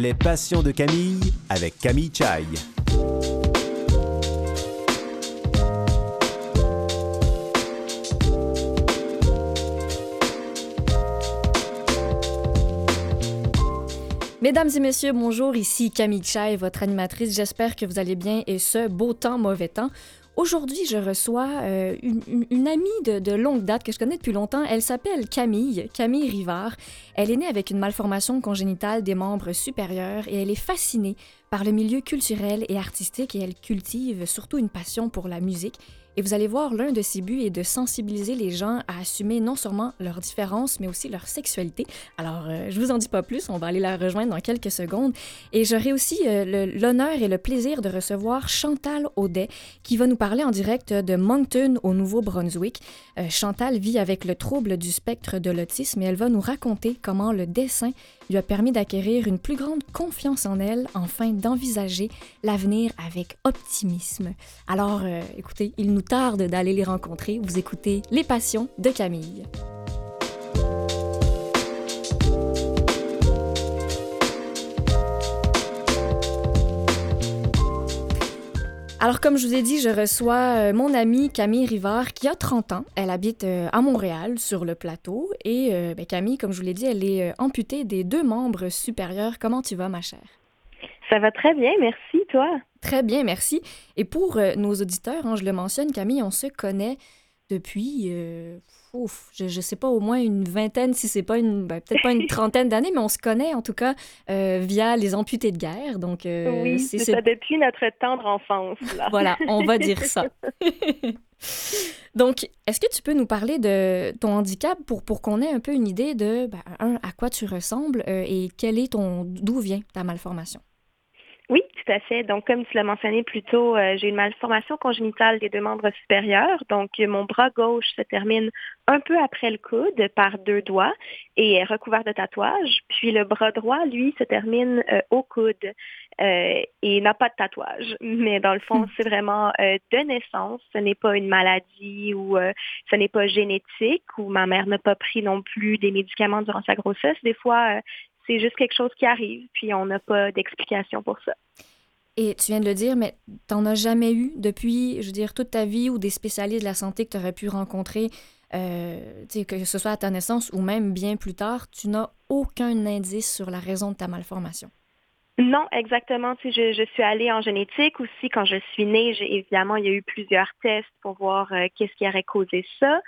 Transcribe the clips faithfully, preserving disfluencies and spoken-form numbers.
Les passions de Camille avec Camille Chai. Mesdames et messieurs, bonjour, ici Camille Chai, votre animatrice. J'espère que vous allez bien et ce beau temps, mauvais temps. Aujourd'hui, je reçois euh, une, une, une amie de, de longue date que je connais depuis longtemps. Elle s'appelle Camille, Camille Rivard. Elle est née avec une malformation congénitale des membres supérieurs et elle est fascinée par le milieu culturel et artistique et elle cultive surtout une passion pour la musique. Et vous allez voir, l'un de ses buts est de sensibiliser les gens à assumer non seulement leurs différences, mais aussi leur sexualité. Alors, euh, je vous en dis pas plus, on va aller la rejoindre dans quelques secondes. Et j'aurai aussi euh, le, l'honneur et le plaisir de recevoir Chantal Audet, qui va nous parler en direct de Moncton au Nouveau-Brunswick. Euh, Chantal vit avec le trouble du spectre de l'autisme et elle va nous raconter comment le dessin lui a permis d'acquérir une plus grande confiance en elle, enfin d'envisager l'avenir avec optimisme. Alors, euh, écoutez, il nous tarde d'aller les rencontrer. Vous écoutez Les Passions de Camille. Alors, comme je vous ai dit, je reçois mon amie Camille Rivard, qui a trente ans. Elle habite à Montréal, sur le plateau. Et euh, ben Camille, comme je vous l'ai dit, elle est amputée des deux membres supérieurs. Comment tu vas, ma chère? Ça va très bien, merci, toi? Très bien, merci. Et pour euh, nos auditeurs, hein, je le mentionne, Camille, on se connaît depuis, euh, ouf, je ne sais pas, au moins une vingtaine, si c'est pas une, ben, peut-être pas une trentaine d'années, mais on se connaît en tout cas euh, via les amputés de guerre. Donc, euh, oui, c'est, c'est ça, depuis notre tendre enfance. Là. Voilà, on va dire ça. Donc, est-ce que tu peux nous parler de ton handicap pour, pour qu'on ait un peu une idée de, ben, un, à quoi tu ressembles euh, et quel est ton, d'où vient ta malformation? Oui, tout à fait. Donc, comme tu l'as mentionné plus tôt, euh, j'ai une malformation congénitale des deux membres supérieurs. Donc, mon bras gauche se termine un peu après le coude par deux doigts et est recouvert de tatouages. Puis, le bras droit, lui, se termine euh, au coude euh, et n'a pas de tatouage. Mais dans le fond, c'est vraiment euh, de naissance. Ce n'est pas une maladie ou euh, ce n'est pas génétique ou ma mère n'a pas pris non plus des médicaments durant sa grossesse. Des fois... Euh, C'est juste quelque chose qui arrive, puis on n'a pas d'explication pour ça. Et tu viens de le dire, mais t'en as jamais eu depuis, je veux dire, toute ta vie ou des spécialistes de la santé que tu aurais pu rencontrer, euh, que ce soit à ta naissance ou même bien plus tard, tu n'as aucun indice sur la raison de ta malformation? Non, exactement. Tu sais, je, je suis allée en génétique aussi. Quand je suis née, j'ai, évidemment, il y a eu plusieurs tests pour voir euh, qu'est-ce qui aurait causé ça.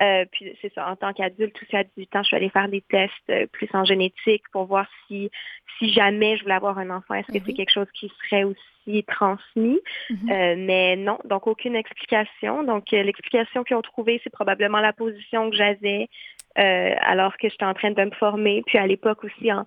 Euh, puis c'est ça, en tant qu'adulte, aussi à dix-huit ans, je suis allée faire des tests euh, plus en génétique pour voir si, si jamais je voulais avoir un enfant, est-ce que mm-hmm. c'est quelque chose qui serait aussi transmis. Mm-hmm. Euh, mais non, donc aucune explication. Donc euh, l'explication qu'ils ont trouvée, c'est probablement la position que j'avais euh, alors que j'étais en train de me former. Puis à l'époque aussi, en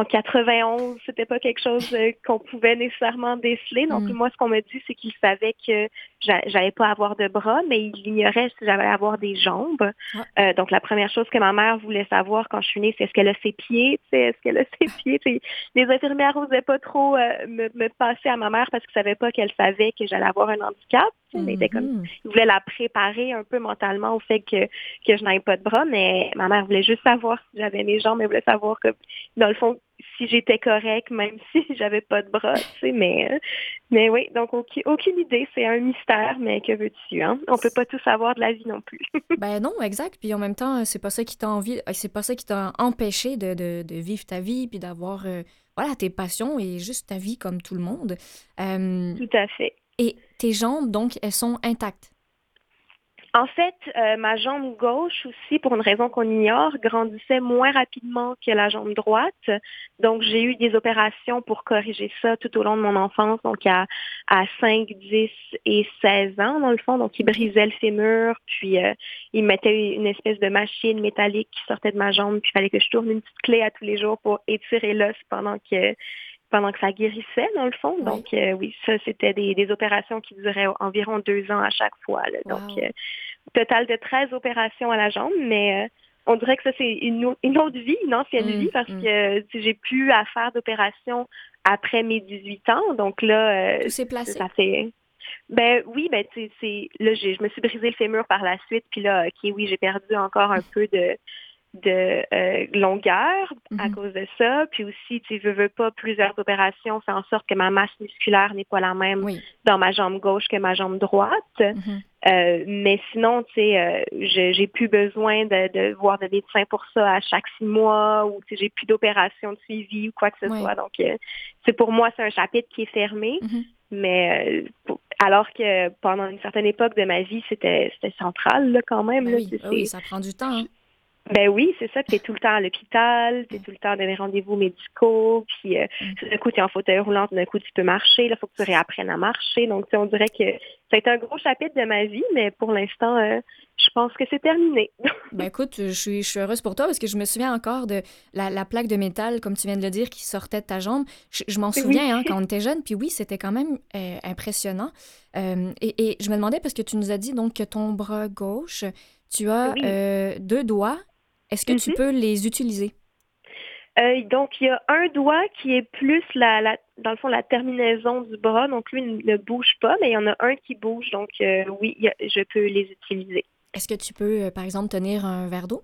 En quatre-vingt-onze, c'était pas quelque chose euh, qu'on pouvait nécessairement déceler. Donc, mm. moi, ce qu'on me dit, c'est qu'il savait que j'a- j'allais pas avoir de bras, mais il ignorait si j'allais avoir des jambes. Ah. Euh, donc, la première chose que ma mère voulait savoir quand je suis née, c'est est-ce qu'elle a ses pieds? T'sais, est-ce qu'elle a ses pieds? T'sais, les infirmières n'osaient pas trop euh, me, me passer à ma mère parce qu'ils savaient pas qu'elle savait que j'allais avoir un handicap. Mm-hmm. Comme, ils voulaient la préparer un peu mentalement au fait que, que je n'avais pas de bras, mais ma mère voulait juste savoir si j'avais mes jambes. Elle voulait savoir que, dans le fond, si j'étais correcte, même si j'avais pas de bras, tu sais, mais, mais oui, donc aucune, aucune idée, c'est un mystère, mais que veux-tu, hein? On peut pas tout savoir de la vie non plus. Ben non, exact, puis en même temps, c'est pas ça qui t'a envie, c'est pas ça qui t'a empêché de, de, de vivre ta vie, puis d'avoir, euh, voilà, tes passions et juste ta vie comme tout le monde. Euh, tout à fait. Et tes jambes, donc, elles sont intactes? En fait, euh, ma jambe gauche aussi, pour une raison qu'on ignore, grandissait moins rapidement que la jambe droite. Donc, j'ai eu des opérations pour corriger ça tout au long de mon enfance, donc à, à cinq, dix et seize ans, dans le fond. Donc, ils brisaient le fémur, puis euh, ils mettaient une espèce de machine métallique qui sortait de ma jambe, puis il fallait que je tourne une petite clé à tous les jours pour étirer l'os pendant que... pendant que ça guérissait, dans le fond. Donc, oui, euh, oui ça, c'était des, des opérations qui duraient environ deux ans à chaque fois. Là. Donc, wow. euh, total de treize opérations à la jambe, mais euh, on dirait que ça, c'est une, une autre vie, une ancienne mmh, vie, parce mmh. que si j'ai plus à faire d'opérations après mes dix-huit ans. Donc là, euh, tout s'est placé. Ça fait... Ben oui, ben tu sais, là, j'ai, je me suis brisé le fémur par la suite, puis là, OK, oui, j'ai perdu encore un peu de... de euh, longueur mm-hmm. à cause de ça. Puis aussi, tu veux, veux pas, plusieurs opérations font en sorte que ma masse musculaire n'est pas la même oui. dans ma jambe gauche que ma jambe droite. Mm-hmm. Euh, mais sinon, tu sais, euh, j'ai, j'ai plus besoin de, de voir des médecins pour ça à chaque six mois ou j'ai plus d'opérations de suivi ou quoi que ce oui. soit. Donc, euh, c'est pour moi, c'est un chapitre qui est fermé. Mm-hmm. Mais euh, alors que pendant une certaine époque de ma vie, c'était, c'était central là, quand même. Ben là, oui. C'est, oui, ça prend du temps. Hein. Ben oui, c'est ça. T'es tout le temps à l'hôpital, t'es tout le temps dans les rendez-vous médicaux, puis euh, d'un coup, t'es en fauteuil roulant, d'un coup, tu peux marcher, là, faut que tu réapprennes à marcher. Donc, on dirait que ça a été un gros chapitre de ma vie, mais pour l'instant, euh, je pense que c'est terminé. Ben écoute, je suis, je suis heureuse pour toi parce que je me souviens encore de la, la plaque de métal, comme tu viens de le dire, qui sortait de ta jambe. Je, je m'en souviens oui. hein, quand on était jeune, puis oui, c'était quand même euh, impressionnant. Euh, et, et je me demandais, parce que tu nous as dit donc que ton bras gauche, tu as oui. euh, deux doigts. Est-ce que mm-hmm. tu peux les utiliser? Euh, donc, il y a un doigt qui est plus, la, la, dans le fond, la terminaison du bras. Donc, lui, il ne bouge pas, mais il y en a un qui bouge. Donc, euh, oui, a, je peux les utiliser. Est-ce que tu peux, par exemple, tenir un verre d'eau?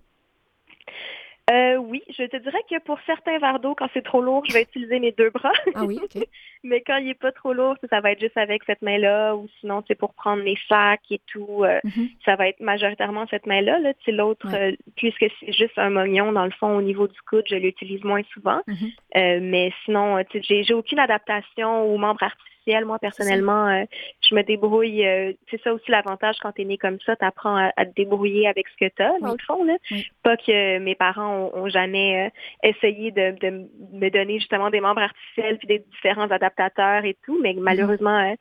Euh, oui, je te dirais que pour certains verres d'eau, quand c'est trop lourd, je vais utiliser mes deux bras. Ah oui, OK. Mais quand il n'est pas trop lourd, ça, ça va être juste avec cette main-là, ou sinon, c'est pour prendre mes sacs et tout. Euh, mm-hmm. Ça va être majoritairement cette main-là. Là, l'autre, ouais. euh, puisque c'est juste un moignon, dans le fond, au niveau du coude, je l'utilise moins souvent. Mm-hmm. Euh, mais sinon, j'ai, j'ai aucune adaptation aux membres artificiels. Moi, personnellement, euh, je me débrouille. Euh, c'est ça aussi l'avantage quand t'es né comme ça, t'apprends à, à te débrouiller avec ce que t'as, dans oui. le fond. Là. Oui. Pas que mes parents ont, ont jamais euh, essayé de, de me donner justement des membres artificiels puis des différents adaptateurs et tout, mais malheureusement, mm. euh,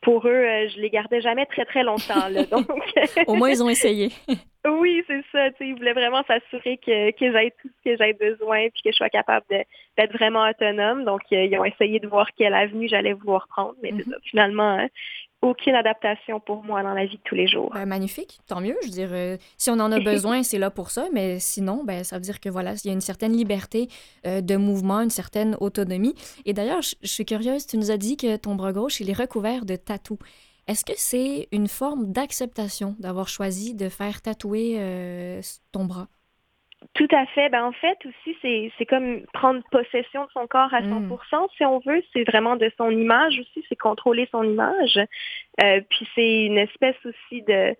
pour eux, euh, je les gardais jamais très, très longtemps. Là, donc... Au moins, ils ont essayé. Oui, c'est ça. Ils voulaient vraiment s'assurer que, que j'aille tout ce que j'aille besoin et que je sois capable de, d'être vraiment autonome. Donc, euh, ils ont essayé de voir quelle avenue j'allais vouloir prendre. Mais mm-hmm. ça, finalement, hein, aucune adaptation pour moi dans la vie de tous les jours. Ben, magnifique. Tant mieux. Je veux dire, euh, si on en a besoin, c'est là pour ça. Mais sinon, ben, ça veut dire que voilà, il y a une certaine liberté euh, de mouvement, une certaine autonomie. Et d'ailleurs, je, je suis curieuse, tu nous as dit que ton bras gauche, il est recouvert de tatous. Est-ce que c'est une forme d'acceptation d'avoir choisi de faire tatouer euh, ton bras? Tout à fait. Ben, en fait, aussi, c'est, c'est comme prendre possession de son corps à cent pour cent, mmh. si on veut. C'est vraiment de son image aussi, c'est contrôler son image. Euh, puis c'est une espèce aussi de,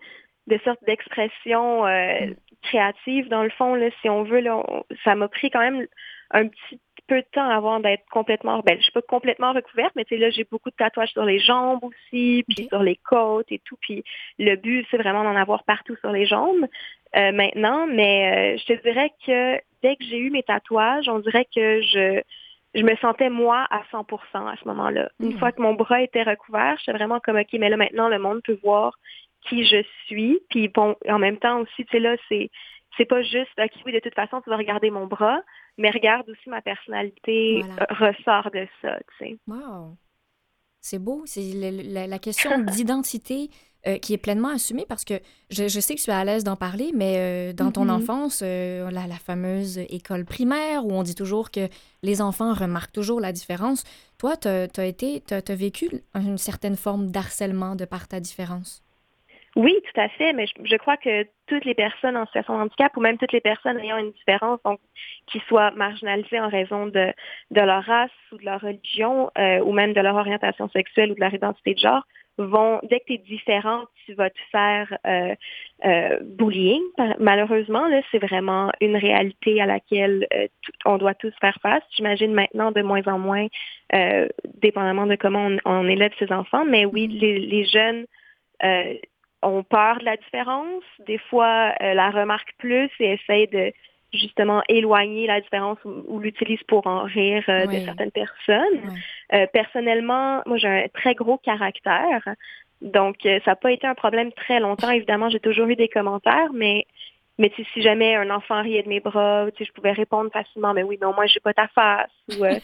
de sorte d'expression euh, créative, dans le fond, là, si on veut. Là, on, ça m'a pris quand même un petit peu de temps avant d'être complètement belle. Je suis pas complètement recouverte, mais tu sais, là, j'ai beaucoup de tatouages sur les jambes aussi, puis okay. sur les côtes et tout. Puis le but, c'est vraiment d'en avoir partout sur les jambes euh, maintenant. Mais euh, je te dirais que dès que j'ai eu mes tatouages, on dirait que je je me sentais moi à cent pour cent à ce moment-là. Mmh. Une fois que mon bras était recouvert, j'étais vraiment comme, OK, mais là, maintenant, le monde peut voir qui je suis. Puis bon, en même temps aussi, tu sais, là, c'est c'est pas juste, OK, oui, de toute façon, tu vas regarder mon bras, mais regarde aussi ma personnalité voilà. ressort de ça, tu sais. Wow! C'est beau. C'est la, la, la question d'identité euh, qui est pleinement assumée parce que je, je sais que tu es à l'aise d'en parler, mais euh, dans ton mm-hmm. enfance, euh, la, la fameuse école primaire où on dit toujours que les enfants remarquent toujours la différence, toi, tu as été, tu as vécu une certaine forme d'harcèlement de par ta différence. Oui, tout à fait, mais je, je crois que toutes les personnes en situation de handicap ou même toutes les personnes ayant une différence, donc qui soient marginalisées en raison de, de leur race ou de leur religion euh, ou même de leur orientation sexuelle ou de leur identité de genre, vont, dès que tu es différent, tu vas te faire euh, euh, bullying. Malheureusement, là, c'est vraiment une réalité à laquelle euh, tout, on doit tous faire face. J'imagine maintenant de moins en moins, euh, dépendamment de comment on, on élève ses enfants, mais oui, les, les jeunes... Euh, ont peur de la différence, des fois euh, la remarquent plus et essayent de justement éloigner la différence ou, ou l'utilisent pour en rire euh, oui. de certaines personnes. Oui. Euh, personnellement, moi j'ai un très gros caractère, donc euh, ça n'a pas été un problème très longtemps. Évidemment, j'ai toujours eu des commentaires, mais mais si jamais un enfant riait de mes bras, je pouvais répondre facilement, mais oui, mais au moins, j'ai pas ta face. Ou, euh,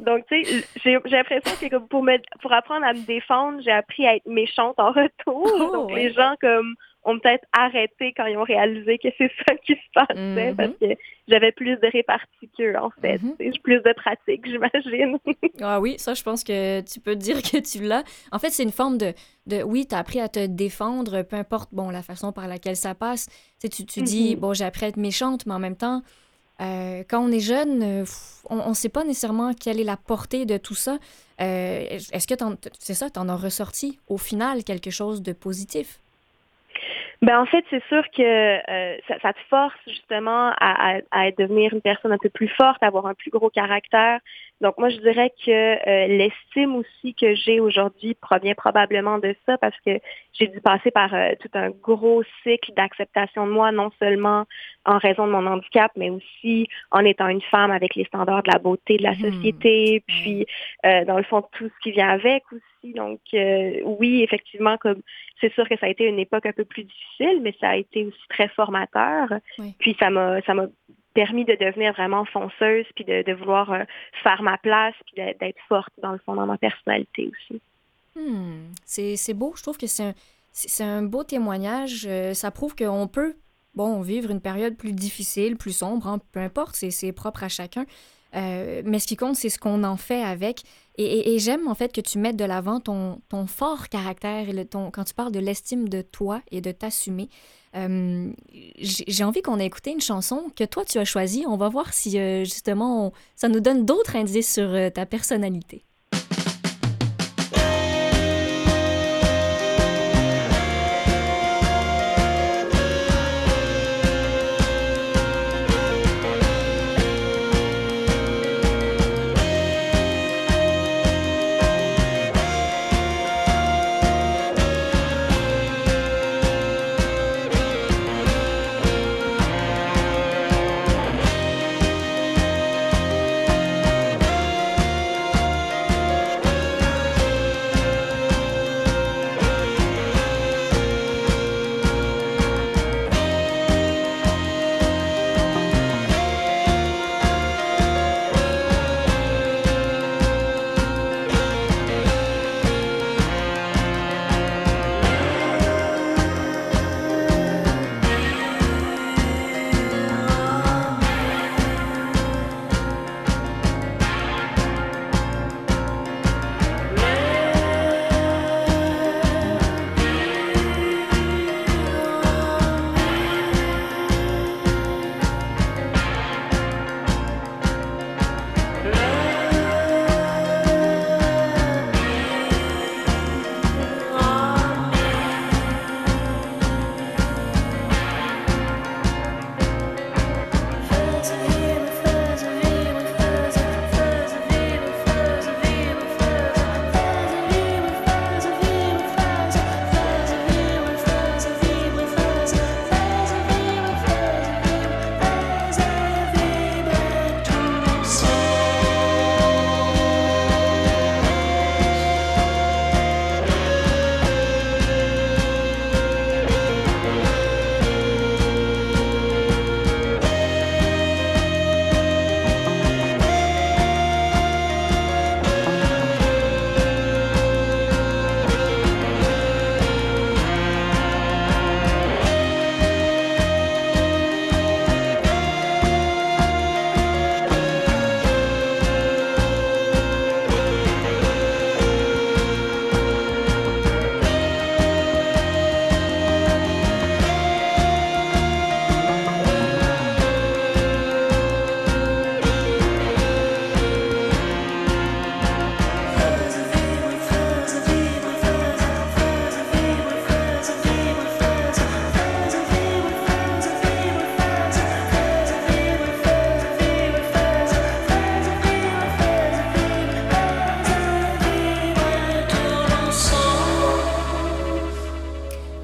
donc, tu sais, j'ai, j'ai l'impression que pour, me, pour apprendre à me défendre, j'ai appris à être méchante en retour. Oh, donc, ouais. les gens comme ont peut-être arrêté quand ils ont réalisé que c'est ça qui se passait, mm-hmm. parce que j'avais plus de répartie qu'eux, en fait. Mm-hmm. Plus de pratique, j'imagine. Ah oui, ça, je pense que tu peux dire que tu l'as. En fait, c'est une forme de... de oui, t'as appris à te défendre, peu importe bon, la façon par laquelle ça passe. Tu sais, tu, tu mm-hmm. dis, bon, j'ai appris à être méchante, mais en même temps, euh, quand on est jeune, on ne sait pas nécessairement quelle est la portée de tout ça. Euh, est-ce que t'en, c'est ça, t'en as ressorti, au final, quelque chose de positif? Ben en fait, c'est sûr que euh, ça, ça te force justement à, à, à devenir une personne un peu plus forte, à avoir un plus gros caractère. Donc moi, je dirais que euh, l'estime aussi que j'ai aujourd'hui provient probablement de ça parce que j'ai dû passer par euh, tout un gros cycle d'acceptation de moi, non seulement en raison de mon handicap, mais aussi en étant une femme avec les standards de la beauté de la société, mmh. puis euh, dans le fond, tout ce qui vient avec aussi. Donc euh, oui, effectivement, comme c'est sûr que ça a été une époque un peu plus difficile, mais ça a été aussi très formateur. Oui. Puis ça m'a, ça m'a permis de devenir vraiment fonceuse, puis de, de vouloir faire ma place, puis de, d'être forte dans le fond dans ma personnalité aussi. Hmm. C'est, c'est beau, je trouve que c'est un, c'est, c'est un beau témoignage. Euh, ça prouve qu'on peut, bon, vivre une période plus difficile, plus sombre, hein, peu importe, c'est, c'est propre à chacun. Euh, mais ce qui compte, c'est ce qu'on en fait avec. Et, et, et j'aime, en fait, que tu mettes de l'avant ton, ton fort caractère, et le, ton, quand tu parles de l'estime de toi et de t'assumer. Euh, j'ai envie qu'on ait écouté une chanson que toi, tu as choisie. On va voir si, euh, justement, on, ça nous donne d'autres indices sur euh, ta personnalité.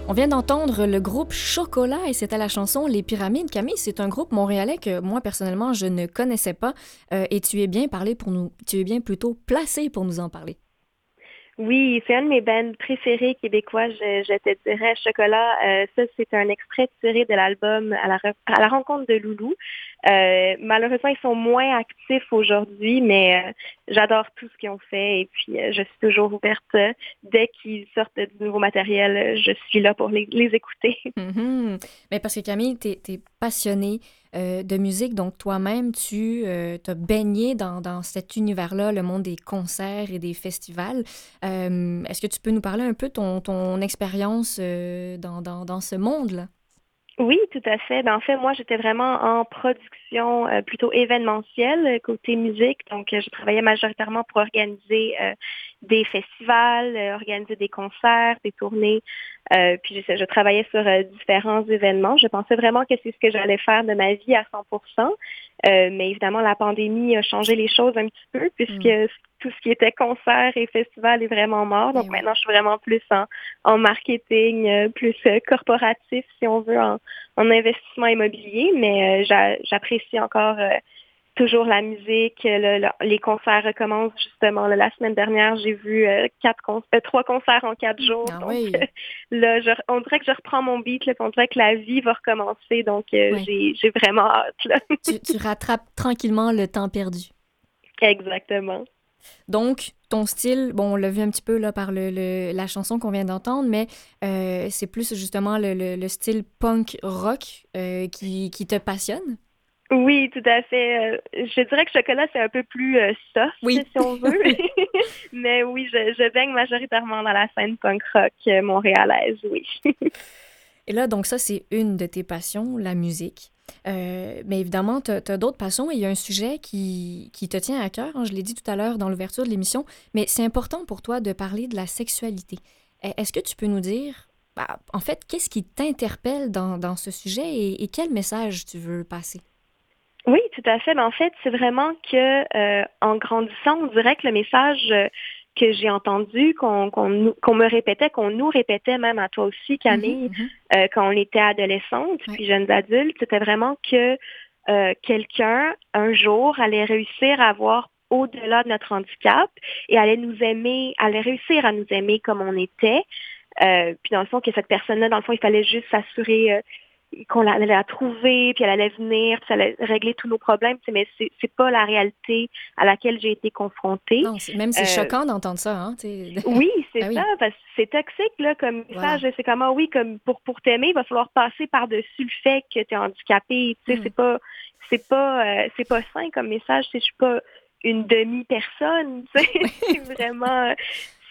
On vient d'entendre le groupe Chocolat et c'était la chanson Les Pyramides. Camille, c'est un groupe montréalais que moi, personnellement, je ne connaissais pas euh, et tu es bien parlé pour nous, tu es bien plutôt placée pour nous en parler. Oui, c'est un de mes bands préférés québécois, je, je te dirais, Chocolat. Euh, ça, c'est un extrait tiré de l'album à la, re- à la rencontre de Loulou, Euh, malheureusement, ils sont moins actifs aujourd'hui, mais euh, j'adore tout ce qu'ils ont fait et puis euh, je suis toujours ouverte. Euh, dès qu'ils sortent du nouveau matériel, je suis là pour les, les écouter. Mm-hmm. Mais parce que Camille, t'es, t'es passionnée euh, de musique, donc toi-même, tu euh, t'as baigné dans, dans cet univers-là, le monde des concerts et des festivals. Euh, est-ce que tu peux nous parler un peu de ton, ton expérience euh, dans, dans, dans ce monde-là? Oui, tout à fait. Ben, en fait, moi, j'étais vraiment en production euh, plutôt événementielle, côté musique. Donc, euh, je travaillais majoritairement pour organiser euh, des festivals, euh, organiser des concerts, des tournées. Euh, puis, je, je travaillais sur euh, différents événements. Je pensais vraiment que c'est ce que j'allais faire de ma vie à cent pour cent. Euh, mais évidemment, la pandémie a changé les choses un petit peu puisque mmh. tout ce qui était concert et festival est vraiment mort. Donc, mmh. maintenant, je suis vraiment plus en, en marketing, plus corporatif, si on veut, en, en investissement immobilier. Mais euh, j'a, j'apprécie encore euh, toujours la musique. Le, le, les concerts recommencent justement. Là, la semaine dernière, j'ai vu euh, quatre con- euh, trois concerts en quatre jours. Ah, donc, oui. euh, là, je, on dirait que je reprends mon beat. Là, on dirait que la vie va recommencer. Donc, euh, oui. j'ai, j'ai vraiment hâte. Là. tu, tu rattrapes tranquillement le temps perdu. Exactement. Donc, ton style, bon, on l'a vu un petit peu là, par le, le, la chanson qu'on vient d'entendre, mais euh, c'est plus justement le, le, le style punk-rock euh, qui, qui te passionne? Oui, tout à fait. Je dirais que Chocolat, c'est un peu plus euh, soft, oui. si on veut. Mais oui, je, je baigne majoritairement dans la scène punk-rock montréalaise, oui. Et là, donc ça, c'est une de tes passions, la musique. Euh, mais évidemment, tu as d'autres passions et il y a un sujet qui, qui te tient à cœur. Hein, je l'ai dit tout à l'heure dans l'ouverture de l'émission, mais c'est important pour toi de parler de la sexualité. Est-ce que tu peux nous dire, bah, en fait, qu'est-ce qui t'interpelle dans, dans ce sujet et, et quel message tu veux passer? Oui, tout à fait. Mais en fait, c'est vraiment que euh, en grandissant, on dirait que le message... Euh, que j'ai entendu, qu'on, qu'on, qu'on me répétait, qu'on nous répétait même à toi aussi, Camille, mm-hmm. euh, quand on était adolescente, ouais. puis jeunes adultes, c'était vraiment que euh, quelqu'un, un jour, allait réussir à voir au-delà de notre handicap et allait nous aimer, allait réussir à nous aimer comme on était. Euh, puis dans le fond, que cette personne-là, dans le fond, il fallait juste s'assurer... Euh, qu'on allait la trouver, puis elle allait venir, puis ça allait régler tous nos problèmes, mais c'est, c'est pas la réalité à laquelle j'ai été confrontée. Non, c'est, même c'est euh, choquant d'entendre ça, hein? T'sais... Oui, c'est ah, oui. ça, parce que c'est toxique, là, comme message, voilà. C'est comme, ah oui, comme pour, pour t'aimer, il va falloir passer par-dessus le fait que t'es handicapé, tu sais, mm. c'est pas, c'est pas, euh, c'est pas sain comme message, je suis pas une demi-personne, tu sais, c'est vraiment...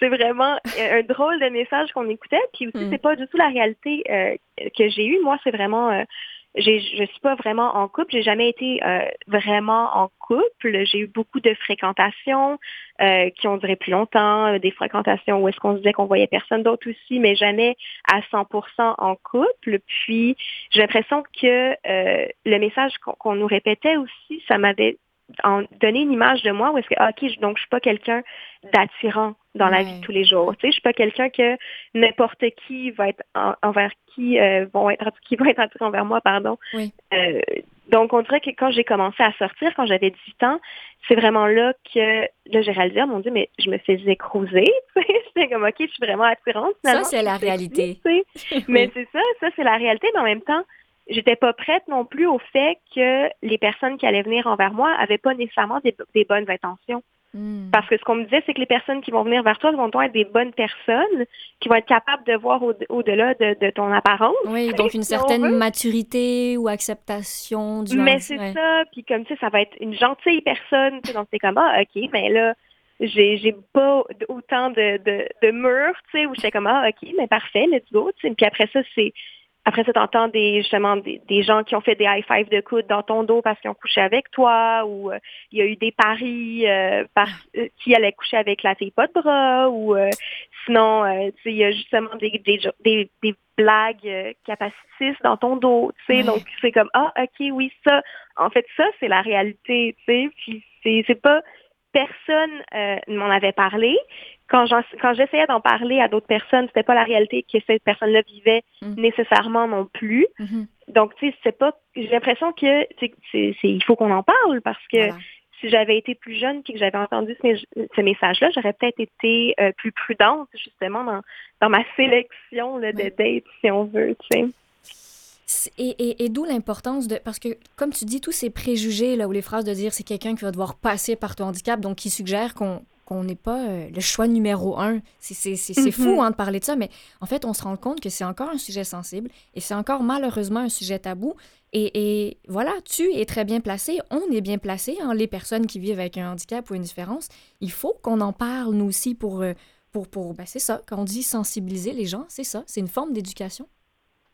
C'est vraiment un drôle de message qu'on écoutait. Puis aussi, mm. c'est pas du tout la réalité euh, que j'ai eue. Moi, c'est vraiment... Euh, j'ai, je suis pas vraiment en couple. J'ai jamais été euh, vraiment en couple. J'ai eu beaucoup de fréquentations euh, qui ont duré plus longtemps, des fréquentations où est-ce qu'on se disait qu'on voyait personne d'autre aussi, mais jamais à cent pour cent en couple. Puis, j'ai l'impression que euh, le message qu'on, qu'on nous répétait aussi, ça m'avait... en donner une image de moi où est-ce que, ah, OK, donc je suis pas quelqu'un d'attirant dans la ouais. vie de tous les jours. Tu sais, je suis pas quelqu'un que n'importe qui va être en, envers qui, euh, vont être, qui va être attirant envers moi, pardon. Oui. Euh, donc, on dirait que quand j'ai commencé à sortir, quand j'avais dix-huit ans, c'est vraiment là que, là, j'ai réalisé, mon Dieu, mais je me faisais cruiser. C'était comme, OK, je suis vraiment attirante. Finalement, ça, c'est la réalité. Tu sais. Mais c'est ça, ça, c'est la réalité, mais en même temps, j'étais pas prête non plus au fait que les personnes qui allaient venir envers moi avaient pas nécessairement des, des bonnes intentions. Mm. Parce que ce qu'on me disait, c'est que les personnes qui vont venir vers toi vont donc être des bonnes personnes qui vont être capables de voir au, au-delà de, de ton apparence. Oui, donc une si certaine maturité ou acceptation du Mais c'est ouais. ça, puis comme tu sais, ça va être une gentille personne. Tu sais, donc c'est comme, ah, OK, mais là... J'ai, j'ai pas autant de, de, de murs, tu sais, où j'étais comme, ah, OK, mais parfait, let's go, tu sais. Puis après ça, c'est... Après ça, t'entends des, justement des, des gens qui ont fait des high-fives de coude dans ton dos parce qu'ils ont couché avec toi, ou euh, il y a eu des paris euh, par, euh, qui allaient coucher avec la fille pas de bras, ou euh, sinon, euh, tu sais, il y a justement des, des, des, des blagues euh, capacitistes dans ton dos, tu sais, oui. Donc c'est comme, ah, OK, oui, ça, en fait, ça, c'est la réalité, tu sais, puis c'est, c'est pas... Personne euh, ne m'en avait parlé. Quand, j'en, quand j'essayais d'en parler à d'autres personnes, c'était pas la réalité que cette personne-là vivait mmh. nécessairement non plus. Mmh. Donc, tu sais, c'est pas. J'ai l'impression que c'est, c'est, il faut qu'on en parle parce que voilà. Si j'avais été plus jeune et que j'avais entendu ce, ce message-là, j'aurais peut-être été euh, plus prudente justement dans, dans ma sélection là, de oui. dates, si on veut, tu sais. Et, et, et d'où l'importance de... Parce que, comme tu dis, tous ces préjugés, là, ou les phrases de dire c'est quelqu'un qui va devoir passer par ton handicap, donc qui suggère qu'on... on n'est pas euh, le choix numéro un. C'est, c'est, c'est, c'est mm-hmm. fou hein, de parler de ça, mais en fait, on se rend compte que c'est encore un sujet sensible et c'est encore malheureusement un sujet tabou. Et, et voilà, tu es très bien placé, on est bien placé, hein, les personnes qui vivent avec un handicap ou une différence. Il faut qu'on en parle, nous aussi, pour... pour, pour ben, c'est ça, quand on dit sensibiliser les gens, c'est ça, c'est une forme d'éducation.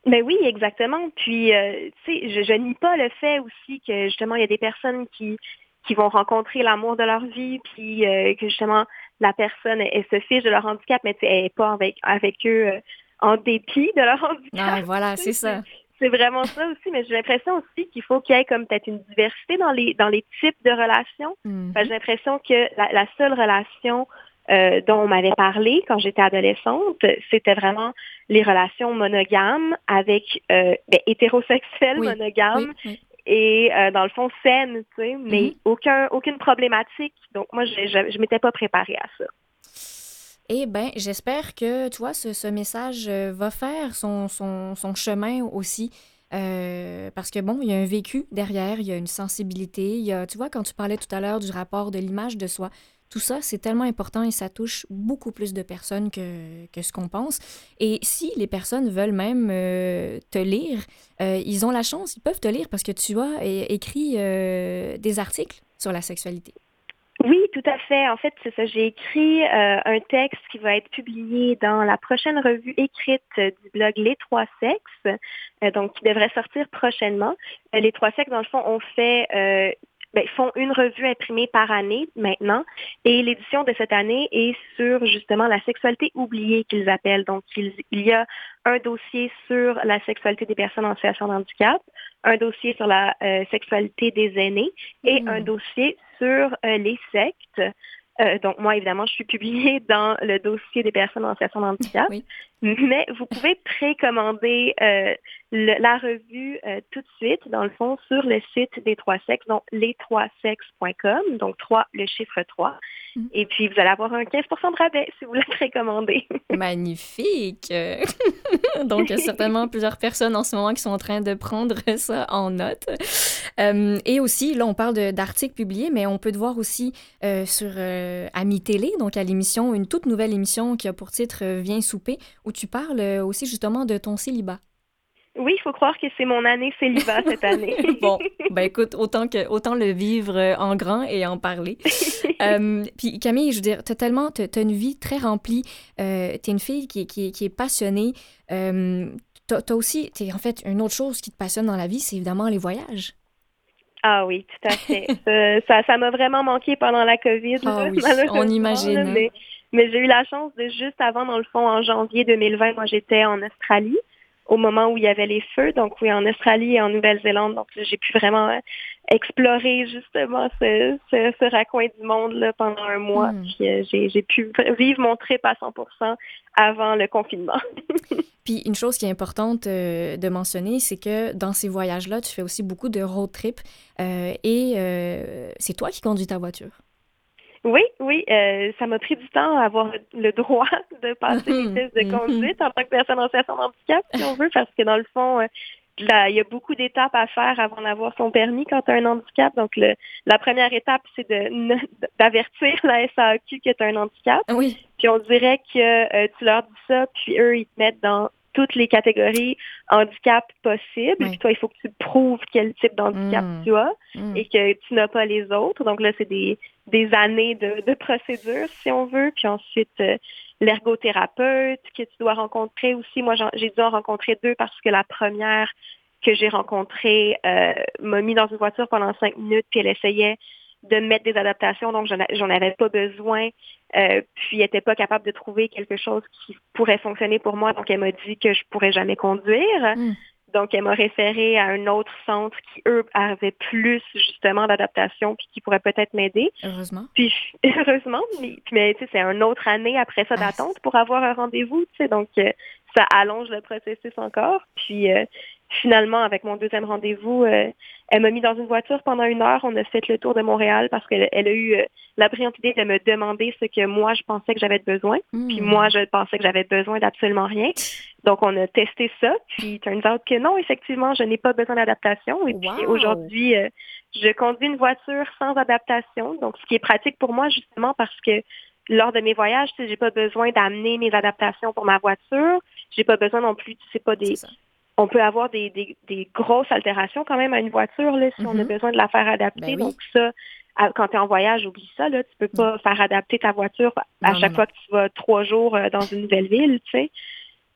Ben oui, exactement. Puis, euh, tu sais, je, je nie pas le fait aussi que, justement, il y a des personnes qui... qui vont rencontrer l'amour de leur vie, puis euh, que justement, la personne, elle, elle se fiche de leur handicap, mais elle n'est pas avec, avec eux euh, en dépit de leur handicap. Ah, voilà, c'est ça. C'est vraiment ça aussi, mais j'ai l'impression aussi qu'il faut qu'il y ait comme peut-être une diversité dans les, dans les types de relations. Mm-hmm. Enfin, j'ai l'impression que la, la seule relation euh, dont on m'avait parlé quand j'étais adolescente, c'était vraiment les relations monogames avec euh, ben, hétérosexuels oui, monogames. Oui, oui. Et euh, dans le fond, saine, tu sais, mais mm-hmm. aucun, aucune problématique. Donc, moi, je ne m'étais pas préparée à ça. Eh bien, j'espère que, tu vois, ce, ce message va faire son, son, son chemin aussi. Euh, parce que, bon, il y a un vécu derrière, il y a une sensibilité. Il y a, tu vois, quand tu parlais tout à l'heure du rapport de l'image de soi, tout ça, c'est tellement important et ça touche beaucoup plus de personnes que, que ce qu'on pense. Et si les personnes veulent même euh, te lire, euh, ils ont la chance, ils peuvent te lire parce que tu as écrit euh, des articles sur la sexualité. Oui, tout à fait. En fait, c'est ça. J'ai écrit euh, un texte qui va être publié dans la prochaine revue écrite du blog Les Trois Sexes, euh, donc qui devrait sortir prochainement. Euh, Les Trois Sexes, dans le fond, on fait... Euh, Bien, font une revue imprimée par année maintenant et l'édition de cette année est sur justement la sexualité oubliée qu'ils appellent. Donc, il, il y a un dossier sur la sexualité des personnes en situation de handicap, un dossier sur la euh, sexualité des aînés et mmh. un dossier sur euh, les sectes. Euh, donc, moi, évidemment, je suis publiée dans le dossier des personnes en situation de handicap, oui. mais vous pouvez précommander euh, le, la revue euh, tout de suite, dans le fond, sur le site des Trois Sexes, donc les trois sexes point com, donc trois, le chiffre trois. Mm-hmm. Et puis, vous allez avoir un quinze pour cent de rabais si vous la précommandez. Magnifique! Donc, il y a certainement plusieurs personnes en ce moment qui sont en train de prendre ça en note. Euh, et aussi, là, on parle de, d'articles publiés, mais on peut te voir aussi euh, sur... Euh, Ami Télé, donc à l'émission, une toute nouvelle émission qui a pour titre « Viens souper », où tu parles aussi justement de ton célibat. Oui, il faut croire que c'est mon année célibat cette année. Bon, ben écoute, autant, que, autant le vivre en grand et en parler. euh, puis Camille, je veux dire, t'as tellement, t'as une vie très remplie, euh, t'es une fille qui, qui, qui est passionnée, euh, t'as, t'as aussi, t'es, en fait, une autre chose qui te passionne dans la vie, c'est évidemment les voyages. Ah oui, tout à fait. euh, ça, ça m'a vraiment manqué pendant la COVID. Ah là, oui, on imagine. Là, mais, mais j'ai eu la chance de juste avant, dans le fond, en janvier deux mille vingt, moi j'étais en Australie au moment où il y avait les feux. Donc oui, en Australie et en Nouvelle-Zélande. Donc j'ai pu vraiment euh, explorer justement ce, ce, ce raccoin du monde là, pendant un mois. Mmh. Puis euh, j'ai, j'ai pu vivre mon trip à cent pour cent avant le confinement. Puis une chose qui est importante euh, de mentionner, c'est que dans ces voyages-là, tu fais aussi beaucoup de road trip euh, et euh, c'est toi qui conduis ta voiture. Oui, oui. Euh, ça m'a pris du temps à avoir le droit de passer les tests de conduite en tant que personne en situation de handicap, si on veut, parce que dans le fond, euh, là, il y a beaucoup d'étapes à faire avant d'avoir son permis quand tu as un handicap. Donc, le, la première étape, c'est de, d'avertir la S A A Q que tu as un handicap. Oui. Puis on dirait que euh, tu leur dis ça, puis eux, ils te mettent dans toutes les catégories handicap possibles. Oui. Puis toi, il faut que tu prouves quel type d'handicap mmh. tu as mmh. et que tu n'as pas les autres. Donc là, c'est des, des années de, de procédure, si on veut. Puis ensuite, euh, l'ergothérapeute que tu dois rencontrer aussi. Moi, j'ai dû en rencontrer deux parce que la première que j'ai rencontrée euh, m'a mis dans une voiture pendant cinq minutes puis elle essayait de mettre des adaptations, donc j'en avais pas besoin, euh, puis elle n'était pas capable de trouver quelque chose qui pourrait fonctionner pour moi, donc elle m'a dit que je ne pourrais jamais conduire. Mmh. Donc, elle m'a référée à un autre centre qui, eux, avait plus, justement, d'adaptation puis qui pourrait peut-être m'aider. Heureusement. Puis, heureusement, mais, mais tu sais, c'est une autre année après ça d'attente pour avoir un rendez-vous, tu sais, donc euh, ça allonge le processus encore. Puis, euh, finalement, avec mon deuxième rendez-vous, euh, elle m'a mis dans une voiture pendant une heure. On a fait le tour de Montréal parce qu'elle elle a eu euh, la brillante idée de me demander ce que moi, je pensais que j'avais besoin. Mmh. Puis moi, je pensais que j'avais besoin d'absolument rien. Donc, on a testé ça. Puis, turns out que non, effectivement, je n'ai pas besoin d'adaptation. Et wow. puis, aujourd'hui, euh, je conduis une voiture sans adaptation. Donc, ce qui est pratique pour moi, justement, parce que lors de mes voyages, tu sais, j'ai pas besoin d'amener mes adaptations pour ma voiture. J'ai pas besoin non plus, tu sais, pas des... On peut avoir des, des, des grosses altérations quand même à une voiture, là, si mm-hmm. on a besoin de la faire adapter. Ben oui. Donc ça, à, quand tu es en voyage, oublie ça, là, tu peux pas faire adapter ta voiture à non, chaque non, fois non. que tu vas trois jours dans une nouvelle ville, tu sais.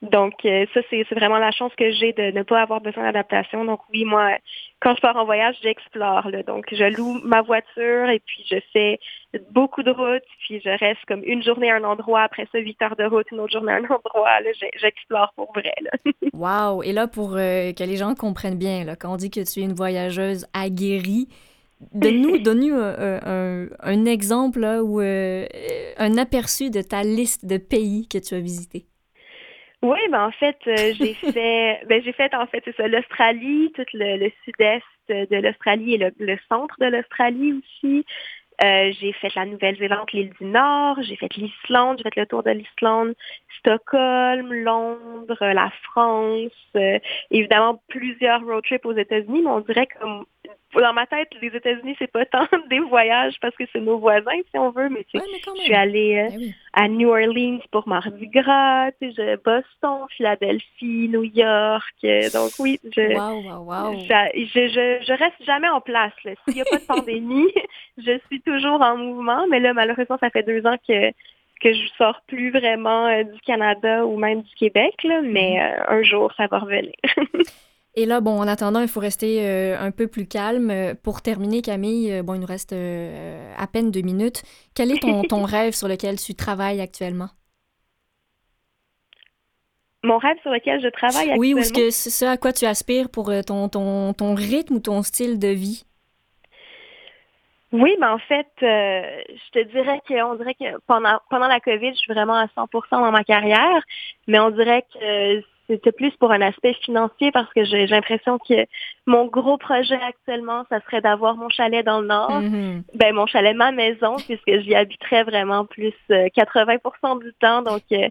Donc euh, ça, c'est, c'est vraiment la chance que j'ai de ne pas avoir besoin d'adaptation. Donc oui, moi, quand je pars en voyage, j'explore, là. Donc je loue ma voiture et puis je fais beaucoup de routes, puis je reste comme une journée à un endroit, après ça, huit heures de route, une autre journée à un endroit, là, j'explore pour vrai, là. Wow! Et là, pour euh, que les gens comprennent bien, là, quand on dit que tu es une voyageuse aguerrie, donne-nous, donne-nous un, un, un exemple là, ou euh, un aperçu de ta liste de pays que tu as visités. Oui, ben en fait, euh, j'ai fait, ben j'ai fait en fait c'est ça, l'Australie, tout le, le sud-est de l'Australie et le, le centre de l'Australie aussi. Euh, j'ai fait la Nouvelle-Zélande, l'île du Nord, j'ai fait l'Islande, j'ai fait le tour de l'Islande, Stockholm, Londres, la France, euh, évidemment plusieurs road trips aux États-Unis, mais on dirait que dans ma tête, les États-Unis, c'est pas tant des voyages parce que c'est nos voisins, si on veut, mais, tu sais, ouais, mais je suis allée euh, eh oui. à New Orleans pour Mardi Gras, tu sais, Boston, Philadelphie, New York, euh, donc oui, je, wow, wow, wow. Je, je, je, je reste jamais en place, là. S'il n'y a pas de pandémie, je suis toujours en mouvement, mais là, malheureusement, ça fait deux ans que que je sors plus vraiment euh, du Canada ou même du Québec, là, mais euh, un jour, ça va revenir. Et là, bon, en attendant, il faut rester euh, un peu plus calme. Pour terminer, Camille, euh, bon, il nous reste euh, à peine deux minutes. Quel est ton, ton rêve sur lequel tu travailles actuellement? Mon rêve sur lequel je travaille actuellement? Oui, ou ce, que, ce à quoi tu aspires pour ton, ton, ton rythme ou ton style de vie? Oui, mais en fait, euh, je te dirais que on dirait que pendant pendant la COVID, je suis vraiment à cent pour cent dans ma carrière, mais on dirait que c'était plus pour un aspect financier parce que j'ai, j'ai l'impression que mon gros projet actuellement, ça serait d'avoir mon chalet dans le Nord, mm-hmm. ben mon chalet, ma maison, puisque j'y habiterais vraiment plus quatre-vingts pour cent du temps. Donc, je,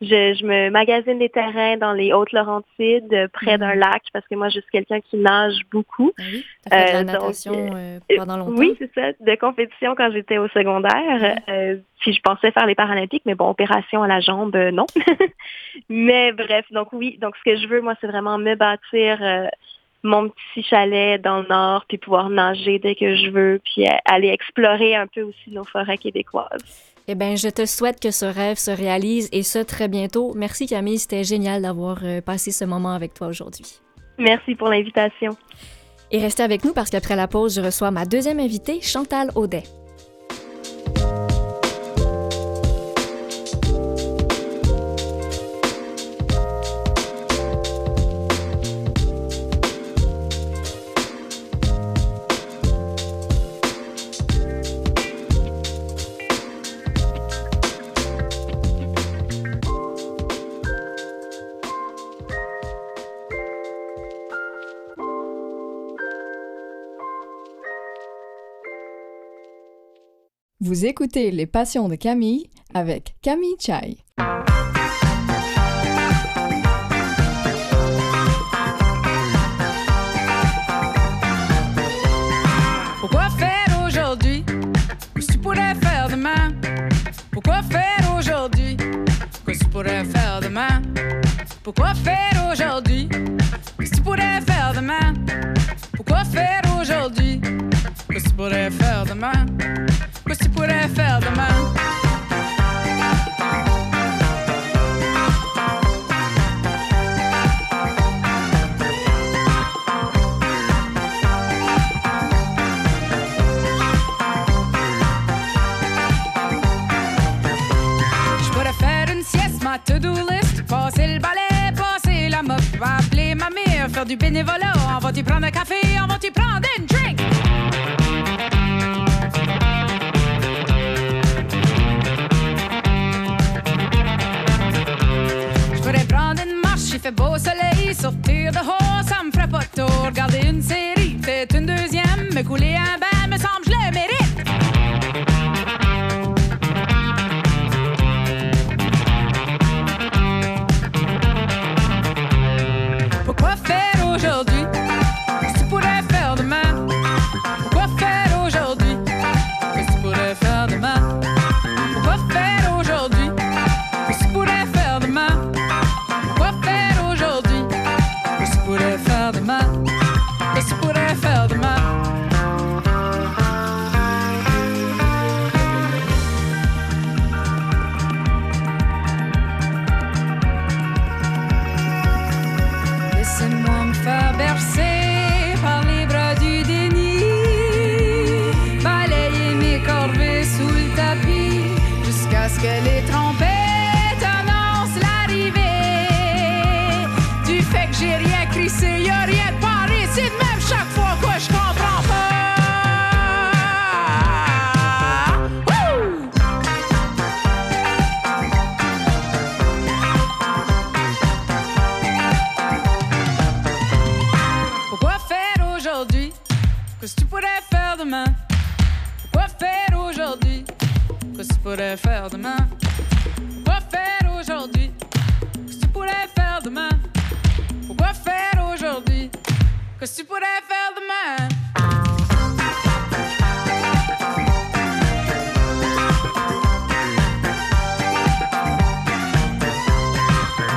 je me magasine des terrains dans les Hautes-Laurentides, près mm-hmm. d'un lac, parce que moi, je suis quelqu'un qui nage beaucoup. Oui, t'as fait de la euh, natation donc, euh, pendant longtemps. Oui, c'est ça, de compétition quand j'étais au secondaire. Mm-hmm. Euh, puis je pensais faire les Paralympiques, mais bon, opération à la jambe, non. Mais bref, donc oui, donc ce que je veux, moi, c'est vraiment me bâtir euh, mon petit chalet dans le Nord, puis pouvoir nager dès que je veux, puis euh, aller explorer un peu aussi nos forêts québécoises. Eh bien, je te souhaite que ce rêve se réalise, et ce, très bientôt. Merci Camille, c'était génial d'avoir euh, passé ce moment avec toi aujourd'hui. Merci pour l'invitation. Et restez avec nous, parce qu'après la pause, je reçois ma deuxième invitée, Chantal Audet. Vous écoutez Les Passions de Camille avec Camille Chai. Pourquoi faire aujourd'hui que tu pourrais faire demain? Pourquoi faire aujourd'hui que tu pourrais faire demain? Pourquoi faire aujourd'hui que tu pourrais faire demain? Pourquoi faire aujourd'hui que tu pourrais faire demain? Qu'est-ce que tu pourrais faire demain? Je pourrais faire une sieste, ma to-do list, passer le balai, passer la mop, appeler ma mère, faire du bénévolat. On va t'y prendre un café, on va t'y prendre une drink. Beau soleil, sortir dehors, ça me faire demain? Pourquoi faire aujourd'hui? Si je pourrais faire demain? Pourquoi faire aujourd'hui? Si je pourrais faire demain? Si je pourrais faire demain? Laissez-moi me faire bercer. Que les trompettes annoncent l'arrivée du fait que j'ai rien crissé, y'a rien de paré, c'est de même chaque fois que je comprends pas. Wouh! Pourquoi faire aujourd'hui? Qu'est-ce que tu pourrais faire demain? Pourquoi faire aujourd'hui? Qu'est-ce que tu pourrais faire demain? Pourquoi faire aujourd'hui? Qu'est-ce que tu pourrais faire demain? Pourquoi faire aujourd'hui? Qu'est-ce que tu pourrais faire demain?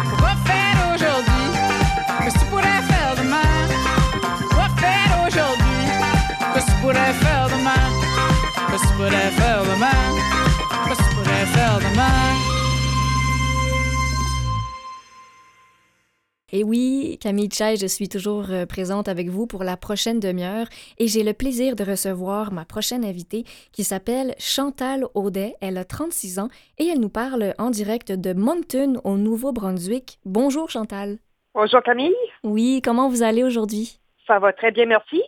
Pourquoi faire aujourd'hui? Qu'est-ce que tu pourrais faire demain? Pourquoi faire aujourd'hui? Qu'est-ce que tu pourrais faire demain? Qu'est-ce que tu pourrais faire demain? Et oui, Camille Chai, je suis toujours présente avec vous pour la prochaine demi-heure et j'ai le plaisir de recevoir ma prochaine invitée qui s'appelle Chantal Audet. Elle a trente-six ans et elle nous parle en direct de Moncton au Nouveau-Brunswick. Bonjour Chantal. Bonjour Camille. Oui, comment vous allez aujourd'hui? Ça va très bien, merci.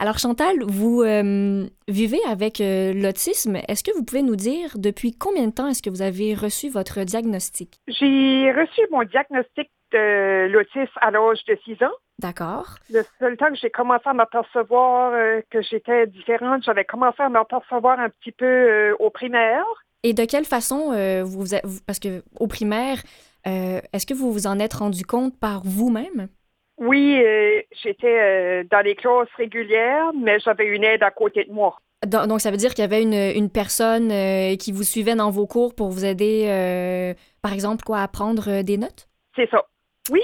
Alors Chantal, vous euh, vivez avec euh, l'autisme. Est-ce que vous pouvez nous dire depuis combien de temps est-ce que vous avez reçu votre diagnostic? J'ai reçu mon diagnostic de l'autisme à l'âge de six ans. D'accord. Le seul temps que j'ai commencé à m'apercevoir euh, que j'étais différente, j'avais commencé à m'apercevoir un petit peu euh, au primaire. Et de quelle façon, euh, vous, vous, parce qu'au primaire, euh, est-ce que vous vous en êtes rendu compte par vous-même? Oui, euh, j'étais euh, dans les classes régulières, mais j'avais une aide à côté de moi. Donc, ça veut dire qu'il y avait une, une personne euh, qui vous suivait dans vos cours pour vous aider, euh, par exemple, quoi, à prendre euh, des notes? C'est ça, oui.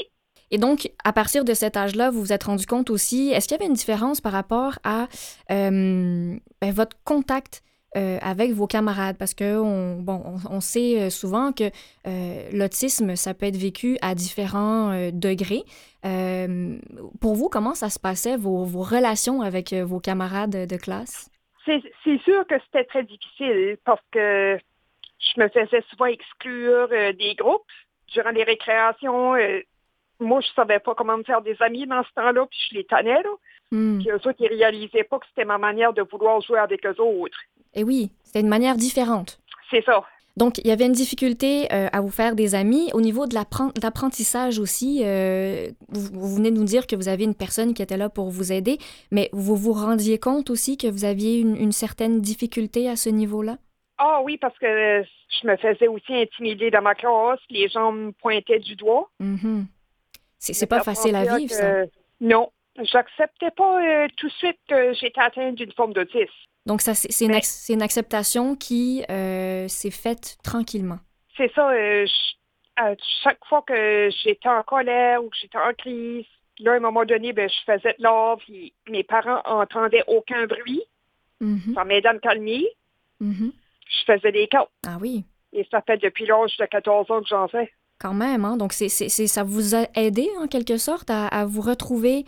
Et donc, à partir de cet âge-là, vous vous êtes rendu compte aussi, est-ce qu'il y avait une différence par rapport à euh, ben, votre contact Euh, avec vos camarades, parce que on, bon, on, on sait souvent que euh, l'autisme, ça peut être vécu à différents euh, degrés. Euh, pour vous, comment ça se passait, vos, vos relations avec euh, vos camarades de classe? C'est, c'est sûr que c'était très difficile, parce que je me faisais souvent exclure euh, des groupes durant les récréations. Euh, moi, je savais pas comment me faire des amis dans ce temps-là, puis je les tannais, là. Mm. Puis eux autres, ils réalisaient pas que c'était ma manière de vouloir jouer avec eux autres. Et oui, c'était une manière différente. C'est ça. Donc, il y avait une difficulté euh, à vous faire des amis. Au niveau de, l'appren- de l'apprentissage aussi, euh, vous, vous venez de nous dire que vous avez une personne qui était là pour vous aider, mais vous vous rendiez compte aussi que vous aviez une, une certaine difficulté à ce niveau-là? Ah oui, parce que euh, je me faisais aussi intimider dans ma classe. Les gens me pointaient du doigt. Mm-hmm. C'est, c'est pas facile à vivre, que, ça. Euh, non, j'acceptais pas euh, tout de suite que j'étais atteinte d'une forme d'autisme. Donc, ça, c'est, c'est, une, ac- c'est une acceptation qui euh, s'est faite tranquillement. C'est ça. Euh, je, à chaque fois que j'étais en colère ou que j'étais en crise, là, à un moment donné, ben, je faisais de l'art, puis mes parents n'entendaient aucun bruit. Mm-hmm. Ça m'aidait à me calmer. Mm-hmm. Je faisais des cartes. Ah oui. Et ça fait depuis l'âge de quatorze ans que j'en fais. Quand même, hein? Donc, c'est, c'est, c'est, ça vous a aidé, en quelque sorte, à, à vous retrouver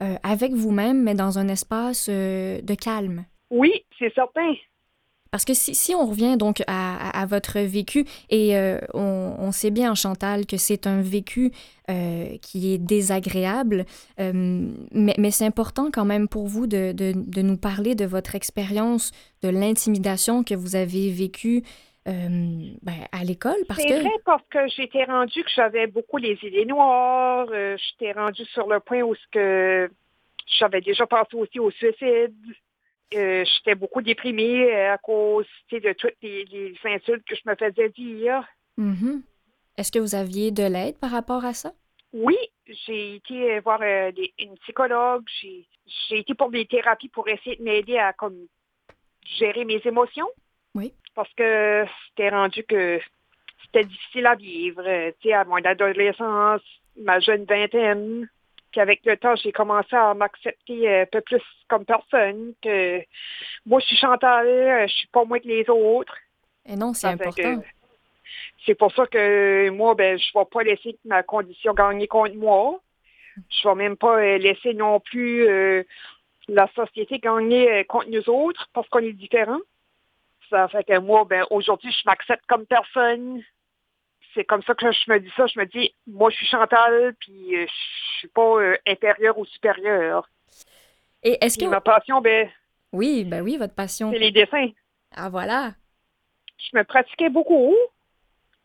euh, avec vous-même, mais dans un espace euh, de calme. Oui, c'est certain. Parce que si, si on revient donc à, à, à votre vécu, et euh, on, on sait bien, Chantal, que c'est un vécu euh, qui est désagréable, euh, mais, mais c'est important quand même pour vous de, de, de nous parler de votre expérience, de l'intimidation que vous avez vécue euh, ben, à l'école. Parce c'est que... vrai, parce que j'étais rendue que j'avais beaucoup les idées noires, euh, j'étais rendue sur le point où que j'avais déjà pensé aussi au suicide. Euh, j'étais beaucoup déprimée à cause de toutes les, les insultes que je me faisais dire. Mm-hmm. Est-ce que vous aviez de l'aide par rapport à ça? Oui, j'ai été voir euh, des, une psychologue. J'ai, j'ai été pour des thérapies pour essayer de m'aider à comme gérer mes émotions. Oui. Parce que c'était rendu que c'était difficile à vivre. Tu sais, à mon adolescence, ma jeune vingtaine, qu'avec le temps, j'ai commencé à m'accepter un peu plus comme personne. Que moi, je suis Chantal, je suis pas moins que les autres. Et non, c'est enfin, important. Que, c'est pour ça que moi, ben, je ne vais pas laisser ma condition gagner contre moi. Je ne vais même pas laisser non plus euh, la société gagner contre nous autres parce qu'on est différents. Ça fait que moi, ben, aujourd'hui, je m'accepte comme personne. C'est comme ça que je me dis ça. Je me dis, moi, je suis Chantal, puis je ne suis pas euh, inférieure ou supérieure. Et est-ce que... Et ma passion, ben... Oui, ben oui, votre passion. C'est les dessins. Ah, voilà. Je me pratiquais beaucoup.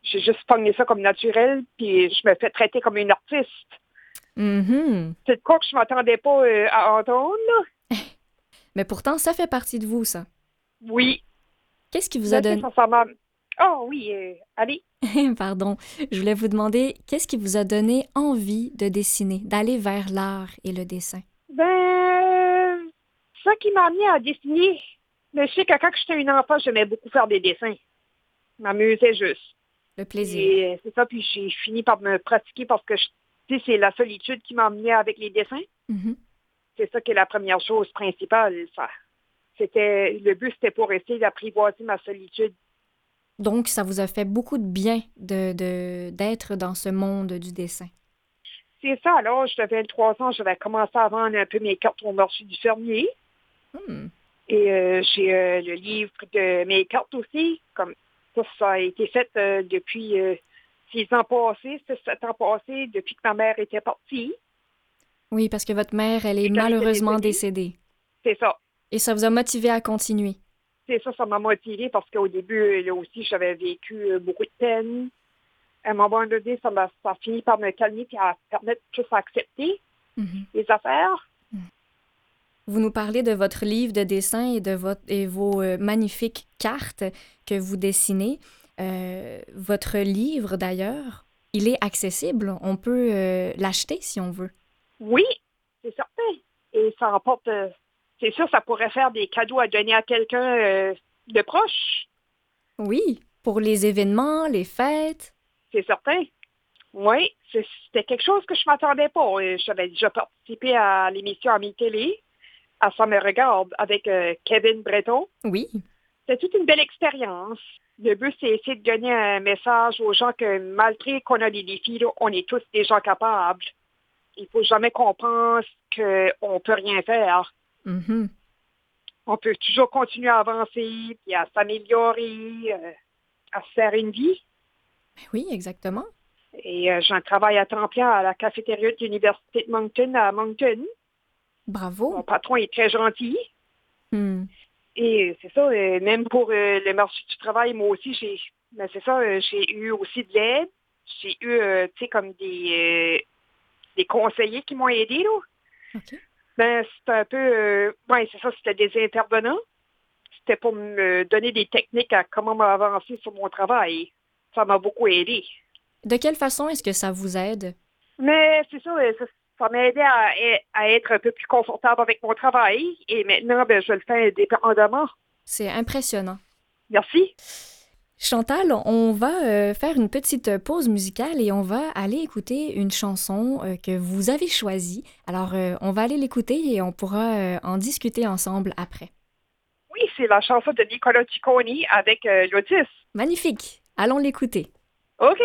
J'ai juste pogné ça comme naturel, puis je me fais traiter comme une artiste. Mm-hmm. C'est de quoi que je m'attendais pas euh, à entendre. Mais pourtant, ça fait partie de vous, ça. Oui. Qu'est-ce qui vous a donné... Ah oh, oui, euh, allez. Pardon, je voulais vous demander, qu'est-ce qui vous a donné envie de dessiner, d'aller vers l'art et le dessin? Ben, ça qui m'a amené à dessiner. Mais je sais que quand j'étais une enfant, j'aimais beaucoup faire des dessins. Je m'amusais juste. Le plaisir. Et c'est ça, puis j'ai fini par me pratiquer parce que je, tu sais, c'est la solitude qui m'a emmenée avec les dessins. Mm-hmm. C'est ça qui est la première chose principale. Ça. C'était, le but, c'était pour essayer d'apprivoiser ma solitude. Donc, ça vous a fait beaucoup de bien de, de, d'être dans ce monde du dessin. C'est ça. Alors, j'avais vingt-trois ans, j'avais commencé à vendre un peu mes cartes au marché du fermier. Mm. Et euh, j'ai euh, le livre de mes cartes aussi, comme... Ça, ça a été fait euh, depuis euh, six ans passés, sept ans passés, depuis que ma mère était partie. Oui, parce que votre mère, elle est malheureusement décédée. C'est ça. Et ça vous a motivé à continuer. C'est ça, ça m'a motivée parce qu'au début, là aussi, j'avais vécu beaucoup de peine. À un moment donné, ça m'a ça fini par me calmer et à permettre de tous accepter mm-hmm. les affaires. Vous nous parlez de votre livre de dessin et de votre et vos euh, magnifiques cartes que vous dessinez. Euh, votre livre, d'ailleurs, il est accessible. On peut euh, l'acheter si on veut. Oui, c'est certain. Et ça rapporte... Euh, c'est sûr, ça pourrait faire des cadeaux à donner à quelqu'un euh, de proche. Oui, pour les événements, les fêtes. C'est certain. Oui, c'était quelque chose que je m'attendais pas. J'avais déjà participé à l'émission Ami Télé. À Ça me regarde avec euh, Kevin Breton. Oui. C'est toute une belle expérience. Le but, c'est essayer de donner un message aux gens que malgré qu'on a des défis, là, on est tous des gens capables. Il faut jamais qu'on pense qu'on ne peut rien faire. Mm-hmm. On peut toujours continuer à avancer, puis à s'améliorer, euh, à se faire une vie. Oui, exactement. Et euh, j'en travaille à temps plein à la cafétéria de l'Université de Moncton à Moncton. Bravo. Mon patron est très gentil. Mm. Et c'est ça, euh, même pour euh, le marché du travail, moi aussi, j'ai, ben c'est ça, euh, j'ai eu aussi de l'aide. J'ai eu, euh, tu sais, comme des, euh, des conseillers qui m'ont aidé, là. OK. Ben, c'était un peu, euh, ouais, c'est ça, c'était des intervenants. C'était pour me donner des techniques à comment m'avancer sur mon travail. Ça m'a beaucoup aidé. De quelle façon est-ce que ça vous aide? Mais c'est ça, euh, ça Ça m'a aidé à, à être un peu plus confortable avec mon travail. Et maintenant, ben, je le fais indépendamment. C'est impressionnant. Merci. Chantal, on va faire une petite pause musicale et on va aller écouter une chanson que vous avez choisie. Alors, on va aller l'écouter et on pourra en discuter ensemble après. Oui, c'est la chanson de Nicolas Cicconi avec Lotus. Magnifique. Allons l'écouter. OK.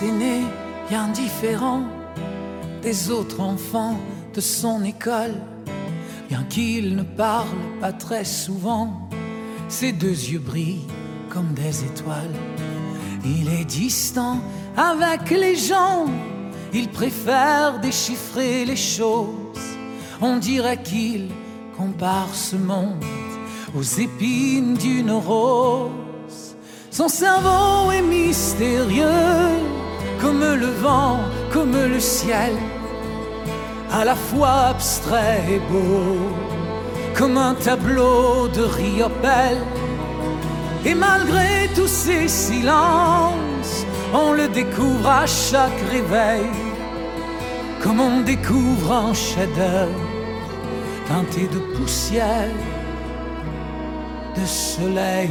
T'es né bien différent des autres enfants de son école. Bien qu'il ne parle pas très souvent, ses deux yeux brillent comme des étoiles. Il est distant avec les gens, il préfère déchiffrer les choses. On dirait qu'il compare ce monde aux épines d'une rose. Son cerveau est mystérieux, comme le vent, comme le ciel, à la fois abstrait et beau, comme un tableau de Riopelle. Et malgré tous ces silences, on le découvre à chaque réveil, comme on découvre un chef-d'œuvre teinté de poussière, de soleil.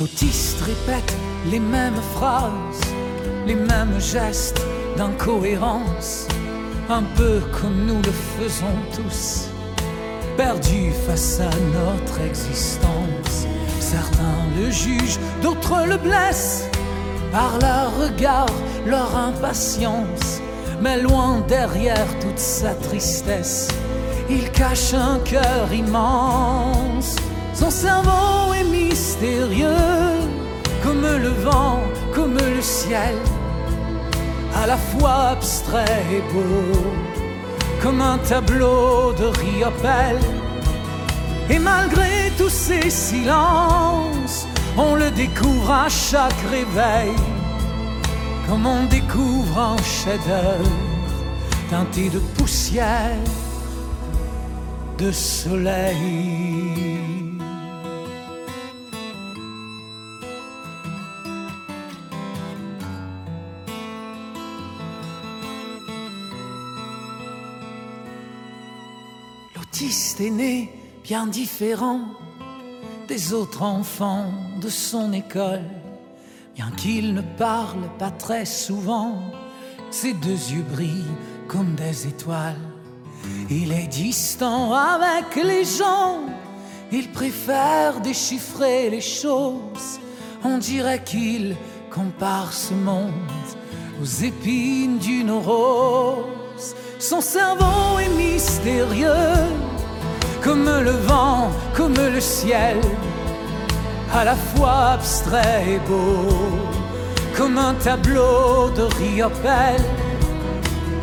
L'autiste répète les mêmes phrases, les mêmes gestes d'incohérence, un peu comme nous le faisons tous, perdus face à notre existence. Certains le jugent, d'autres le blessent, par leur regard, leur impatience. Mais loin derrière toute sa tristesse, il cache un cœur immense. Son cerveau est mystérieux, comme le vent, comme le ciel, à la fois abstrait et beau, comme un tableau de Riopelle. Et malgré tous ces silences, on le découvre à chaque réveil, comme on découvre un chef-d'œuvre teinté de poussière, de soleil. L'autiste est né bien différent des autres enfants de son école. Bien qu'il ne parle pas très souvent, ses deux yeux brillent comme des étoiles. Il est distant avec les gens, il préfère déchiffrer les choses. On dirait qu'il compare ce monde aux épines d'une rose. Son cerveau est mystérieux, comme le vent, comme le ciel, à la fois abstrait et beau, comme un tableau de Riopelle.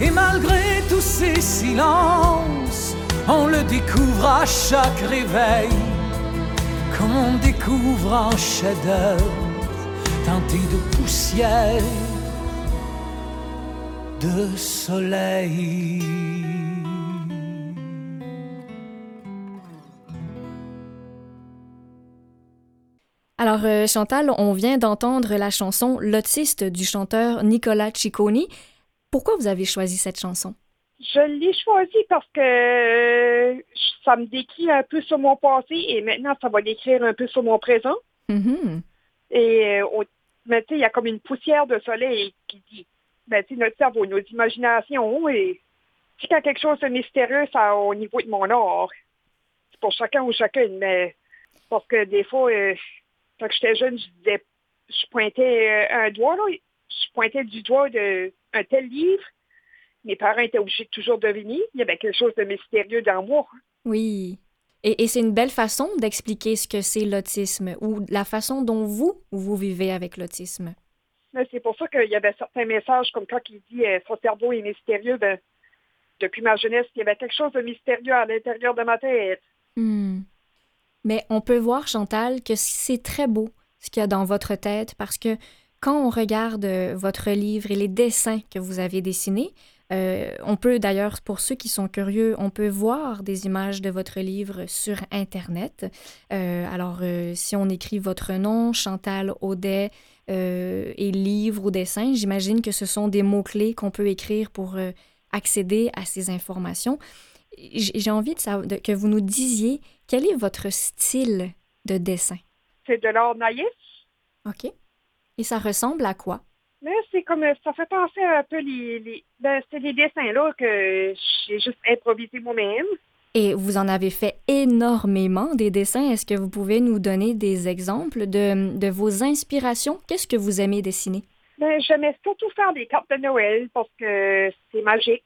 Et malgré tous ces silences, on le découvre à chaque réveil, comme on découvre un chef-d'œuvre teinté de poussière, de soleil. Alors, euh, Chantal, on vient d'entendre la chanson « L'autiste » du chanteur Nicolas Cicconi. Pourquoi vous avez choisi cette chanson? Je l'ai choisie parce que euh, ça me décrit un peu sur mon passé et maintenant, ça va décrire un peu sur mon présent. Mm-hmm. Et euh, tu sais, il y a comme une poussière de soleil qui dit, ben, tu sais, notre cerveau, nos imaginations. Et quand quelque chose de mystérieux, ça au niveau de mon art. C'est pour chacun ou chacune, mais parce que des fois... Euh, Quand j'étais jeune, je disais, je pointais un doigt, là, je pointais du doigt de un tel livre. Mes parents étaient obligés de toujours deviner. Il y avait quelque chose de mystérieux dans moi. Oui. Et, et c'est une belle façon d'expliquer ce que c'est l'autisme ou la façon dont vous, vous vivez avec l'autisme. Mais c'est pour ça qu'il y avait certains messages, comme quand il dit « son cerveau est mystérieux », ben, depuis ma jeunesse, il y avait quelque chose de mystérieux à l'intérieur de ma tête. Hmm. Mais on peut voir, Chantal, que c'est très beau ce qu'il y a dans votre tête parce que quand on regarde votre livre et les dessins que vous avez dessinés, euh, on peut d'ailleurs, pour ceux qui sont curieux, on peut voir des images de votre livre sur Internet. Euh, alors, euh, si on écrit votre nom, Chantal Audet, euh, et livre ou dessin, j'imagine que ce sont des mots-clés qu'on peut écrire pour euh, accéder à ces informations. J'ai envie de savoir, de, que vous nous disiez quel est votre style de dessin. C'est de l'art naïf. OK. Et ça ressemble à quoi? Mais c'est comme, ça fait penser un peu les... les ben, c'est les dessins-là que j'ai juste improvisé moi-même. Et vous en avez fait énormément des dessins. Est-ce que vous pouvez nous donner des exemples de, de vos inspirations? Qu'est-ce que vous aimez dessiner? Ben, j'aimais surtout faire des cartes de Noël parce que c'est magique.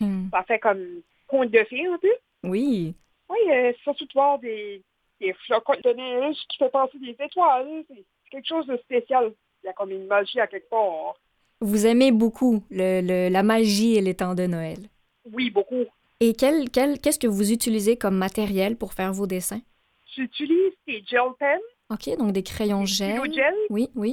Hmm. Ça fait comme... conte de fées, un peu. Oui. Oui, euh, surtout de voir des, des flocons de neige qui fait passer des étoiles. C'est quelque chose de spécial. Il y a comme une magie à quelque part. Vous aimez beaucoup le, le, la magie et les temps de Noël. Oui, beaucoup. Et quel, quel, qu'est-ce que vous utilisez comme matériel pour faire vos dessins? J'utilise des gel pens. OK, donc des crayons des gel. Des gel. Oui, oui.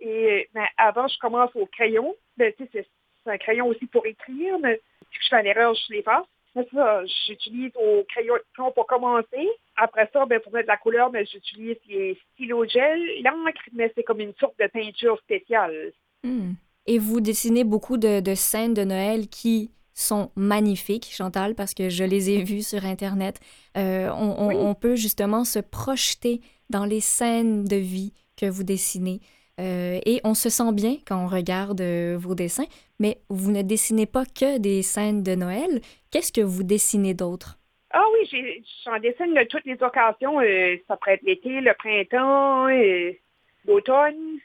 Et ben, avant, je commence au crayon. Ben, tu sais, c'est un crayon aussi pour écrire, mais si je fais une erreur, je les passe. Mais ça, j'utilise au crayon pour commencer. Après ça, ben, pour mettre la couleur, ben, j'utilise les stylos gel, l'encre, mais c'est comme une sorte de peinture spéciale. Mmh. Et vous dessinez beaucoup de, de scènes de Noël qui sont magnifiques, Chantal, parce que je les ai vues sur Internet. Euh, on, on, oui. on peut justement se projeter dans les scènes de vie que vous dessinez. Euh, et on se sent bien quand on regarde euh, vos dessins, mais vous ne dessinez pas que des scènes de Noël. Qu'est-ce que vous dessinez d'autre? Ah oui, j'ai, j'en dessine de toutes les occasions. Euh, ça pourrait être l'été, le printemps, euh, l'automne.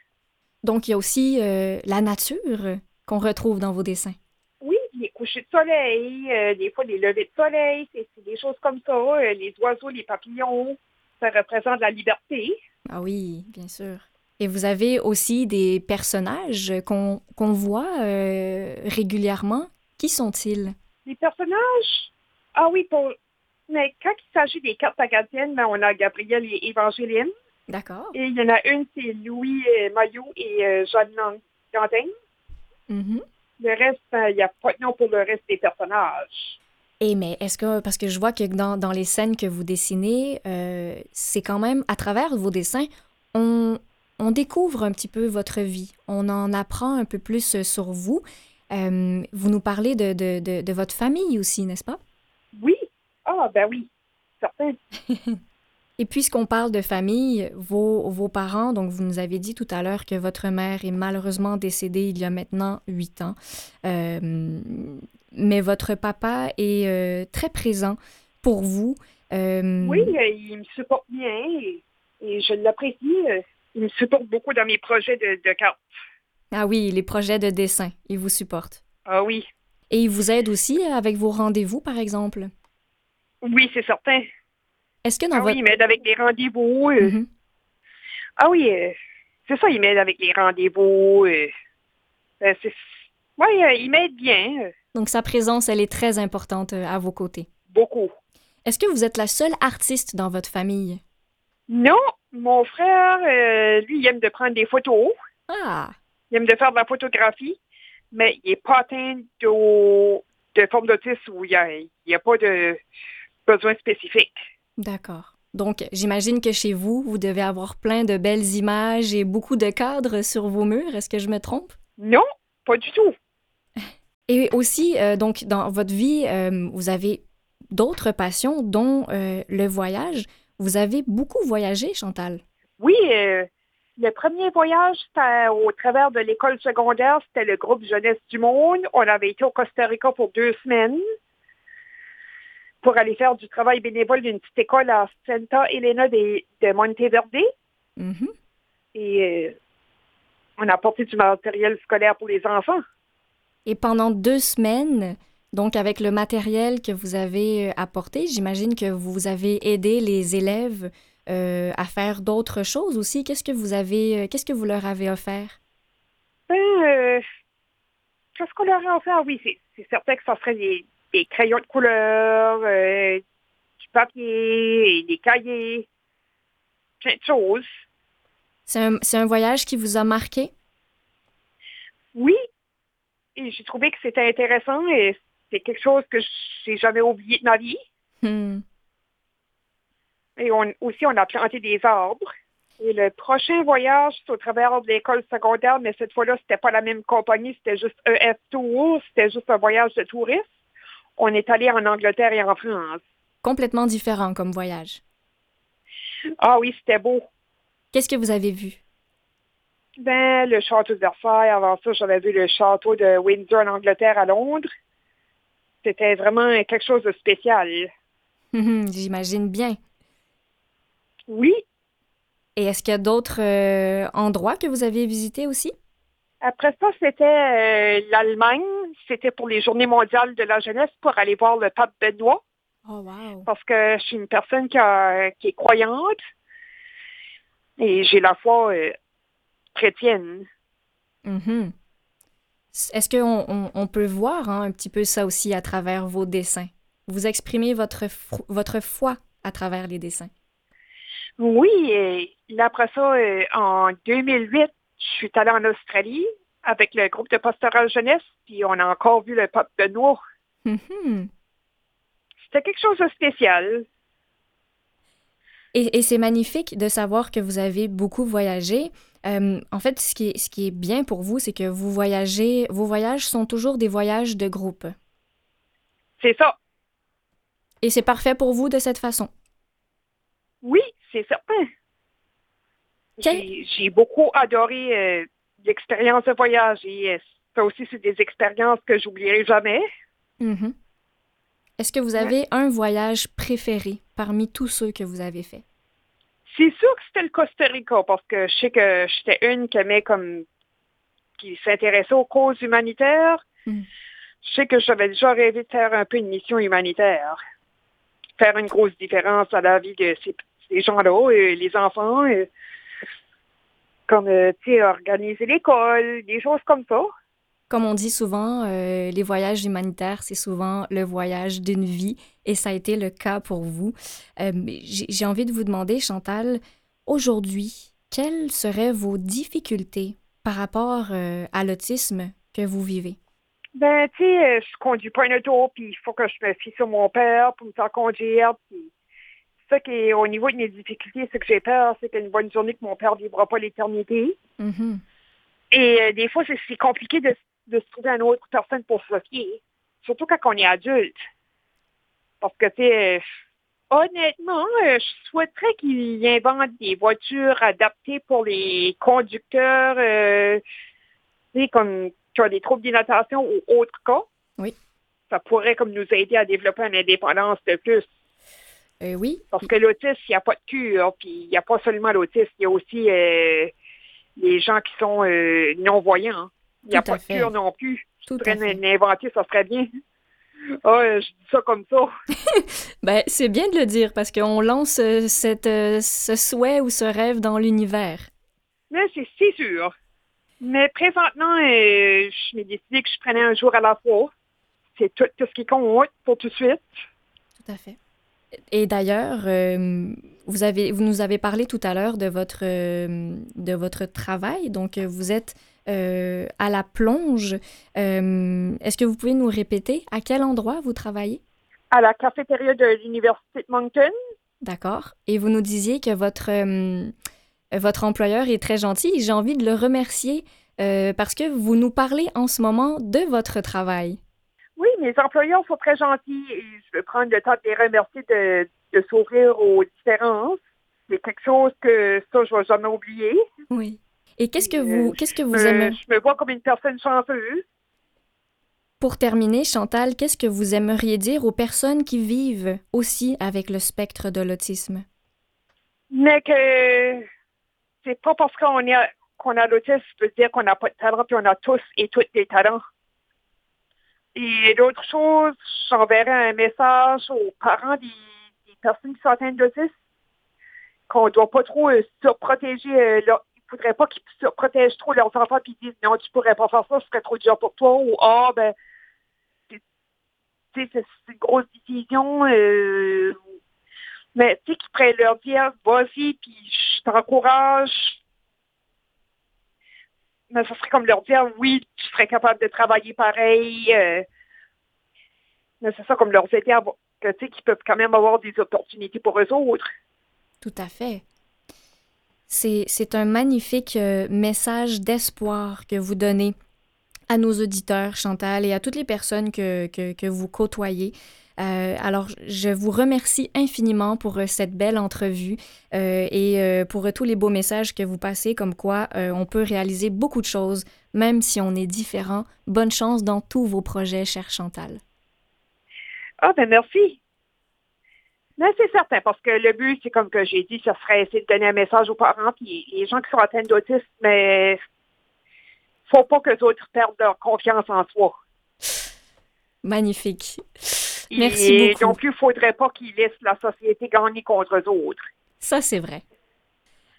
Donc, il y a aussi euh, la nature qu'on retrouve dans vos dessins. Oui, les couchers de soleil, euh, des fois les levées de soleil, c'est, c'est des choses comme ça. Euh, les oiseaux, les papillons, ça représente la liberté. Ah oui, bien sûr. Et vous avez aussi des personnages qu'on, qu'on voit euh, régulièrement. Qui sont-ils? Les personnages? Ah oui, pour... mais quand il s'agit des cartes acadiennes, ben, on a Gabriel et Évangéline. D'accord. Et il y en a une, c'est Louis euh, Maillot et euh, Jeanne Lantin. Mm-hmm. Le reste, il ben, n'y a pas de nom pour le reste des personnages. Et mais est-ce que, parce que je vois que dans, dans les scènes que vous dessinez, euh, c'est quand même, à travers vos dessins, on... On découvre un petit peu votre vie. On en apprend un peu plus sur vous. Euh, vous nous parlez de, de, de, de votre famille aussi, n'est-ce pas? Oui. Ah, ben oui. Certain. Et puisqu'on parle de famille, vos, vos parents, donc vous nous avez dit tout à l'heure que votre mère est malheureusement décédée il y a maintenant huit ans. Euh, mais votre papa est euh, très présent pour vous. Euh, oui, il me supporte bien et, et je l'apprécie. Il me supporte beaucoup dans mes projets de, de cartes. Ah oui, les projets de dessin, il vous supporte. Ah oui. Et il vous aide aussi avec vos rendez-vous, par exemple? Oui, c'est certain. Est-ce que dans ah votre... oui, il m'aide avec les rendez-vous. Euh... Mm-hmm. Ah oui, euh, c'est ça, il m'aide avec les rendez-vous. Euh... Euh, oui, euh, il m'aide bien. Donc, sa présence, elle est très importante à vos côtés. Beaucoup. Est-ce que vous êtes la seule artiste dans votre famille? Non, mon frère, euh, lui, il aime de prendre des photos. Ah! Il aime de faire de la photographie, mais il n'est pas atteint de, de forme d'autisme où il n'y a, a pas de besoin spécifique. D'accord. Donc, j'imagine que chez vous, vous devez avoir plein de belles images et beaucoup de cadres sur vos murs. Est-ce que je me trompe? Non, pas du tout. Et aussi, euh, donc, dans votre vie, euh, vous avez d'autres passions, dont euh, le voyage. Vous avez beaucoup voyagé, Chantal. Oui. Euh, le premier voyage, c'était au travers de l'école secondaire. C'était le groupe Jeunesse du Monde. On avait été au Costa Rica pour deux semaines pour aller faire du travail bénévole d'une petite école à Santa Elena de, de Monteverde. Mm-hmm. Et euh, on a apporté du matériel scolaire pour les enfants. Et pendant deux semaines... Donc, avec le matériel que vous avez apporté, j'imagine que vous avez aidé les élèves euh, à faire d'autres choses aussi. Qu'est-ce que vous avez, qu'est-ce que vous leur avez offert? Ben, euh, qu'est-ce qu'on leur a offert? Oui, c'est, c'est certain que ça serait des, des crayons de couleur, euh, du papier, et des cahiers, plein de choses. C'est un, c'est un voyage qui vous a marqué? Oui, et j'ai trouvé que c'était intéressant et c'est quelque chose que j'ai jamais oublié de ma vie. Hmm. Et on, aussi, on a planté des arbres. Et le prochain voyage, c'est au travers de l'école secondaire, mais cette fois-là, c'était pas la même compagnie, c'était juste E F Tours, c'était juste un voyage de touristes. On est allé en Angleterre et en France. Complètement différent comme voyage. Ah oui, c'était beau. Qu'est-ce que vous avez vu? Ben, le château de Versailles. Avant ça, j'avais vu le château de Windsor en Angleterre à Londres. C'était vraiment quelque chose de spécial. Mmh, j'imagine bien. Oui. Et est-ce qu'il y a d'autres euh, endroits que vous avez visités aussi? Après ça, c'était euh, l'Allemagne. C'était pour les Journées mondiales de la jeunesse pour aller voir le pape Benoît. Oh, wow. Parce que je suis une personne qui, a, qui est croyante. Et j'ai la foi euh, chrétienne. Mhm. Est-ce qu'on on, on peut voir hein, un petit peu ça aussi à travers vos dessins? Vous exprimez votre, fro- votre foi à travers les dessins. Oui, et après ça, en deux mille huit, je suis allée en Australie avec le groupe de Pastoral jeunesse, puis on a encore vu le pape Benoît. Mm-hmm. C'était quelque chose de spécial. Et, et c'est magnifique de savoir que vous avez beaucoup voyagé. Euh, en fait, ce qui est, ce qui est bien pour vous, c'est que vous voyagez, vos voyages sont toujours des voyages de groupe. C'est ça. Et c'est parfait pour vous de cette façon? Oui, c'est certain. Okay. J'ai, j'ai beaucoup adoré euh, l'expérience de voyage. Et euh, ça aussi, c'est des expériences que j'oublierai jamais. Mm-hmm. Est-ce que vous avez ouais. un voyage préféré parmi tous ceux que vous avez fait? C'est sûr que c'était le Costa Rica, parce que je sais que j'étais une qui aimait comme... qui s'intéressait aux causes humanitaires. Mm. Je sais que j'avais déjà rêvé de faire un peu une mission humanitaire. Faire une grosse différence à la vie de ces, ces gens-là, euh, les enfants, euh, comme, euh, tu sais, organiser l'école, des choses comme ça. Comme on dit souvent, euh, les voyages humanitaires, c'est souvent le voyage d'une vie, et ça a été le cas pour vous. Euh, j'ai, j'ai envie de vous demander, Chantal, aujourd'hui, quelles seraient vos difficultés par rapport euh, à l'autisme que vous vivez? Ben, tu sais, je conduis pas un auto, puis il faut que je me fie sur mon père pour me faire conduire. Puis ça qui est au niveau de mes difficultés, ce que j'ai peur, c'est qu'une bonne journée que mon père vivra pas l'éternité. Mm-hmm. Et euh, des fois, c'est, c'est compliqué de de se trouver une autre personne pour se fier, surtout quand on est adulte. Parce que, tu sais, honnêtement, je souhaiterais qu'ils inventent des voitures adaptées pour les conducteurs, euh, tu sais, comme qui ont des troubles d'hydratation ou autres cas. Oui. Ça pourrait comme nous aider à développer une indépendance de plus. Euh, oui. Parce que l'autisme, il n'y a pas de cure, puis il n'y a pas seulement l'autisme, il y a aussi euh, les gens qui sont euh, non-voyants. Il n'y a pas de cure non plus. Tout à fait. L'inventer, ça serait bien. Ah, je dis ça comme ça. Ben, c'est bien de le dire parce qu'on lance cette, ce souhait ou ce rêve dans l'univers. Mais c'est, c'est sûr. Mais présentement, euh, je m'ai décidé que je prenais un jour à la fois. C'est tout, tout ce qui compte pour tout de suite. Tout à fait. Et d'ailleurs, euh, vous avez, vous nous avez parlé tout à l'heure de votre, euh, de votre travail. Donc, vous êtes euh, à la plonge. Euh, est-ce que vous pouvez nous répéter à quel endroit vous travaillez? À la cafétéria de l'Université de Moncton. D'accord. Et vous nous disiez que votre, euh, votre employeur est très gentil. J'ai envie de le remercier euh, parce que vous nous parlez en ce moment de votre travail. Oui, mes employeurs sont très gentils et je veux prendre le temps de les remercier de, de s'ouvrir aux différences. C'est quelque chose que ça, je ne vais jamais oublier. Oui. Et qu'est-ce que vous, euh, qu'est-ce que vous euh, aimez? Je me vois comme une personne chanceuse. Pour terminer, Chantal, qu'est-ce que vous aimeriez dire aux personnes qui vivent aussi avec le spectre de l'autisme? Mais que c'est pas parce qu'on est, qu'on a l'autisme, je veux dire qu'on n'a pas de talent, puis on a tous et toutes des talents. Et d'autres choses, j'enverrai un message aux parents des, des personnes qui sont atteintes d'autisme, qu'on ne doit pas trop euh, surprotéger. Euh, leur, il ne faudrait pas qu'ils surprotègent trop leurs enfants et disent « Non, tu ne pourrais pas faire ça, ce serait trop dur pour toi » ou « Ah, ben, c'est, c'est, c'est une grosse décision. Euh, » Mais tu sais, qu'ils pourraient leur dire « Vas-y, puis je t'encourage. » Mais ça serait comme leur dire, oui, tu serais capable de travailler pareil. Euh, mais c'est ça, comme leur aider à que, tu sais, qu'ils peuvent quand même avoir des opportunités pour eux autres. Tout à fait. C'est, c'est un magnifique euh, message d'espoir que vous donnez à nos auditeurs, Chantal, et à toutes les personnes que, que, que vous côtoyez. Euh, alors, je vous remercie infiniment pour euh, cette belle entrevue euh, et euh, pour euh, tous les beaux messages que vous passez, comme quoi euh, on peut réaliser beaucoup de choses, même si on est différent. Bonne chance dans tous vos projets, chère Chantal. Ah, ben merci. Mais c'est certain, parce que le but, c'est comme que j'ai dit, ça serait essayer de donner un message aux parents, puis les gens qui sont atteints d'autisme, mais faut pas que les autres perdent leur confiance en soi. Magnifique. Merci et beaucoup. Non plus, il ne faudrait pas qu'ils laissent la société gagner contre eux autres. Ça, c'est vrai.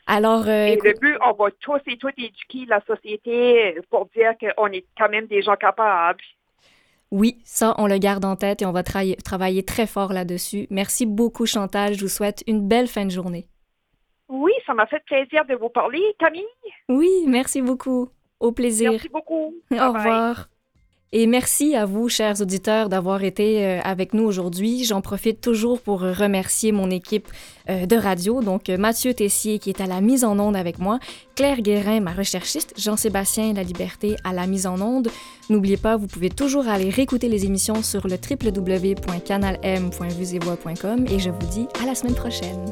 Alors, euh, et écoute... le but, on va tous et toutes éduquer la société pour dire qu'on est quand même des gens capables. Oui, ça, on le garde en tête et on va tra- travailler très fort là-dessus. Merci beaucoup, Chantal. Je vous souhaite une belle fin de journée. Oui, ça m'a fait plaisir de vous parler, Camille. Oui, merci beaucoup. Au plaisir. Merci beaucoup. Au bye revoir. Bye. Et merci à vous, chers auditeurs, d'avoir été avec nous aujourd'hui. J'en profite toujours pour remercier mon équipe de radio, donc Mathieu Tessier qui est à la mise en onde avec moi, Claire Guérin, ma recherchiste, Jean-Sébastien Laliberté à la mise en onde. N'oubliez pas, vous pouvez toujours aller réécouter les émissions sur le double vé double vé double vé point canal m point vusevoix point com et je vous dis à la semaine prochaine.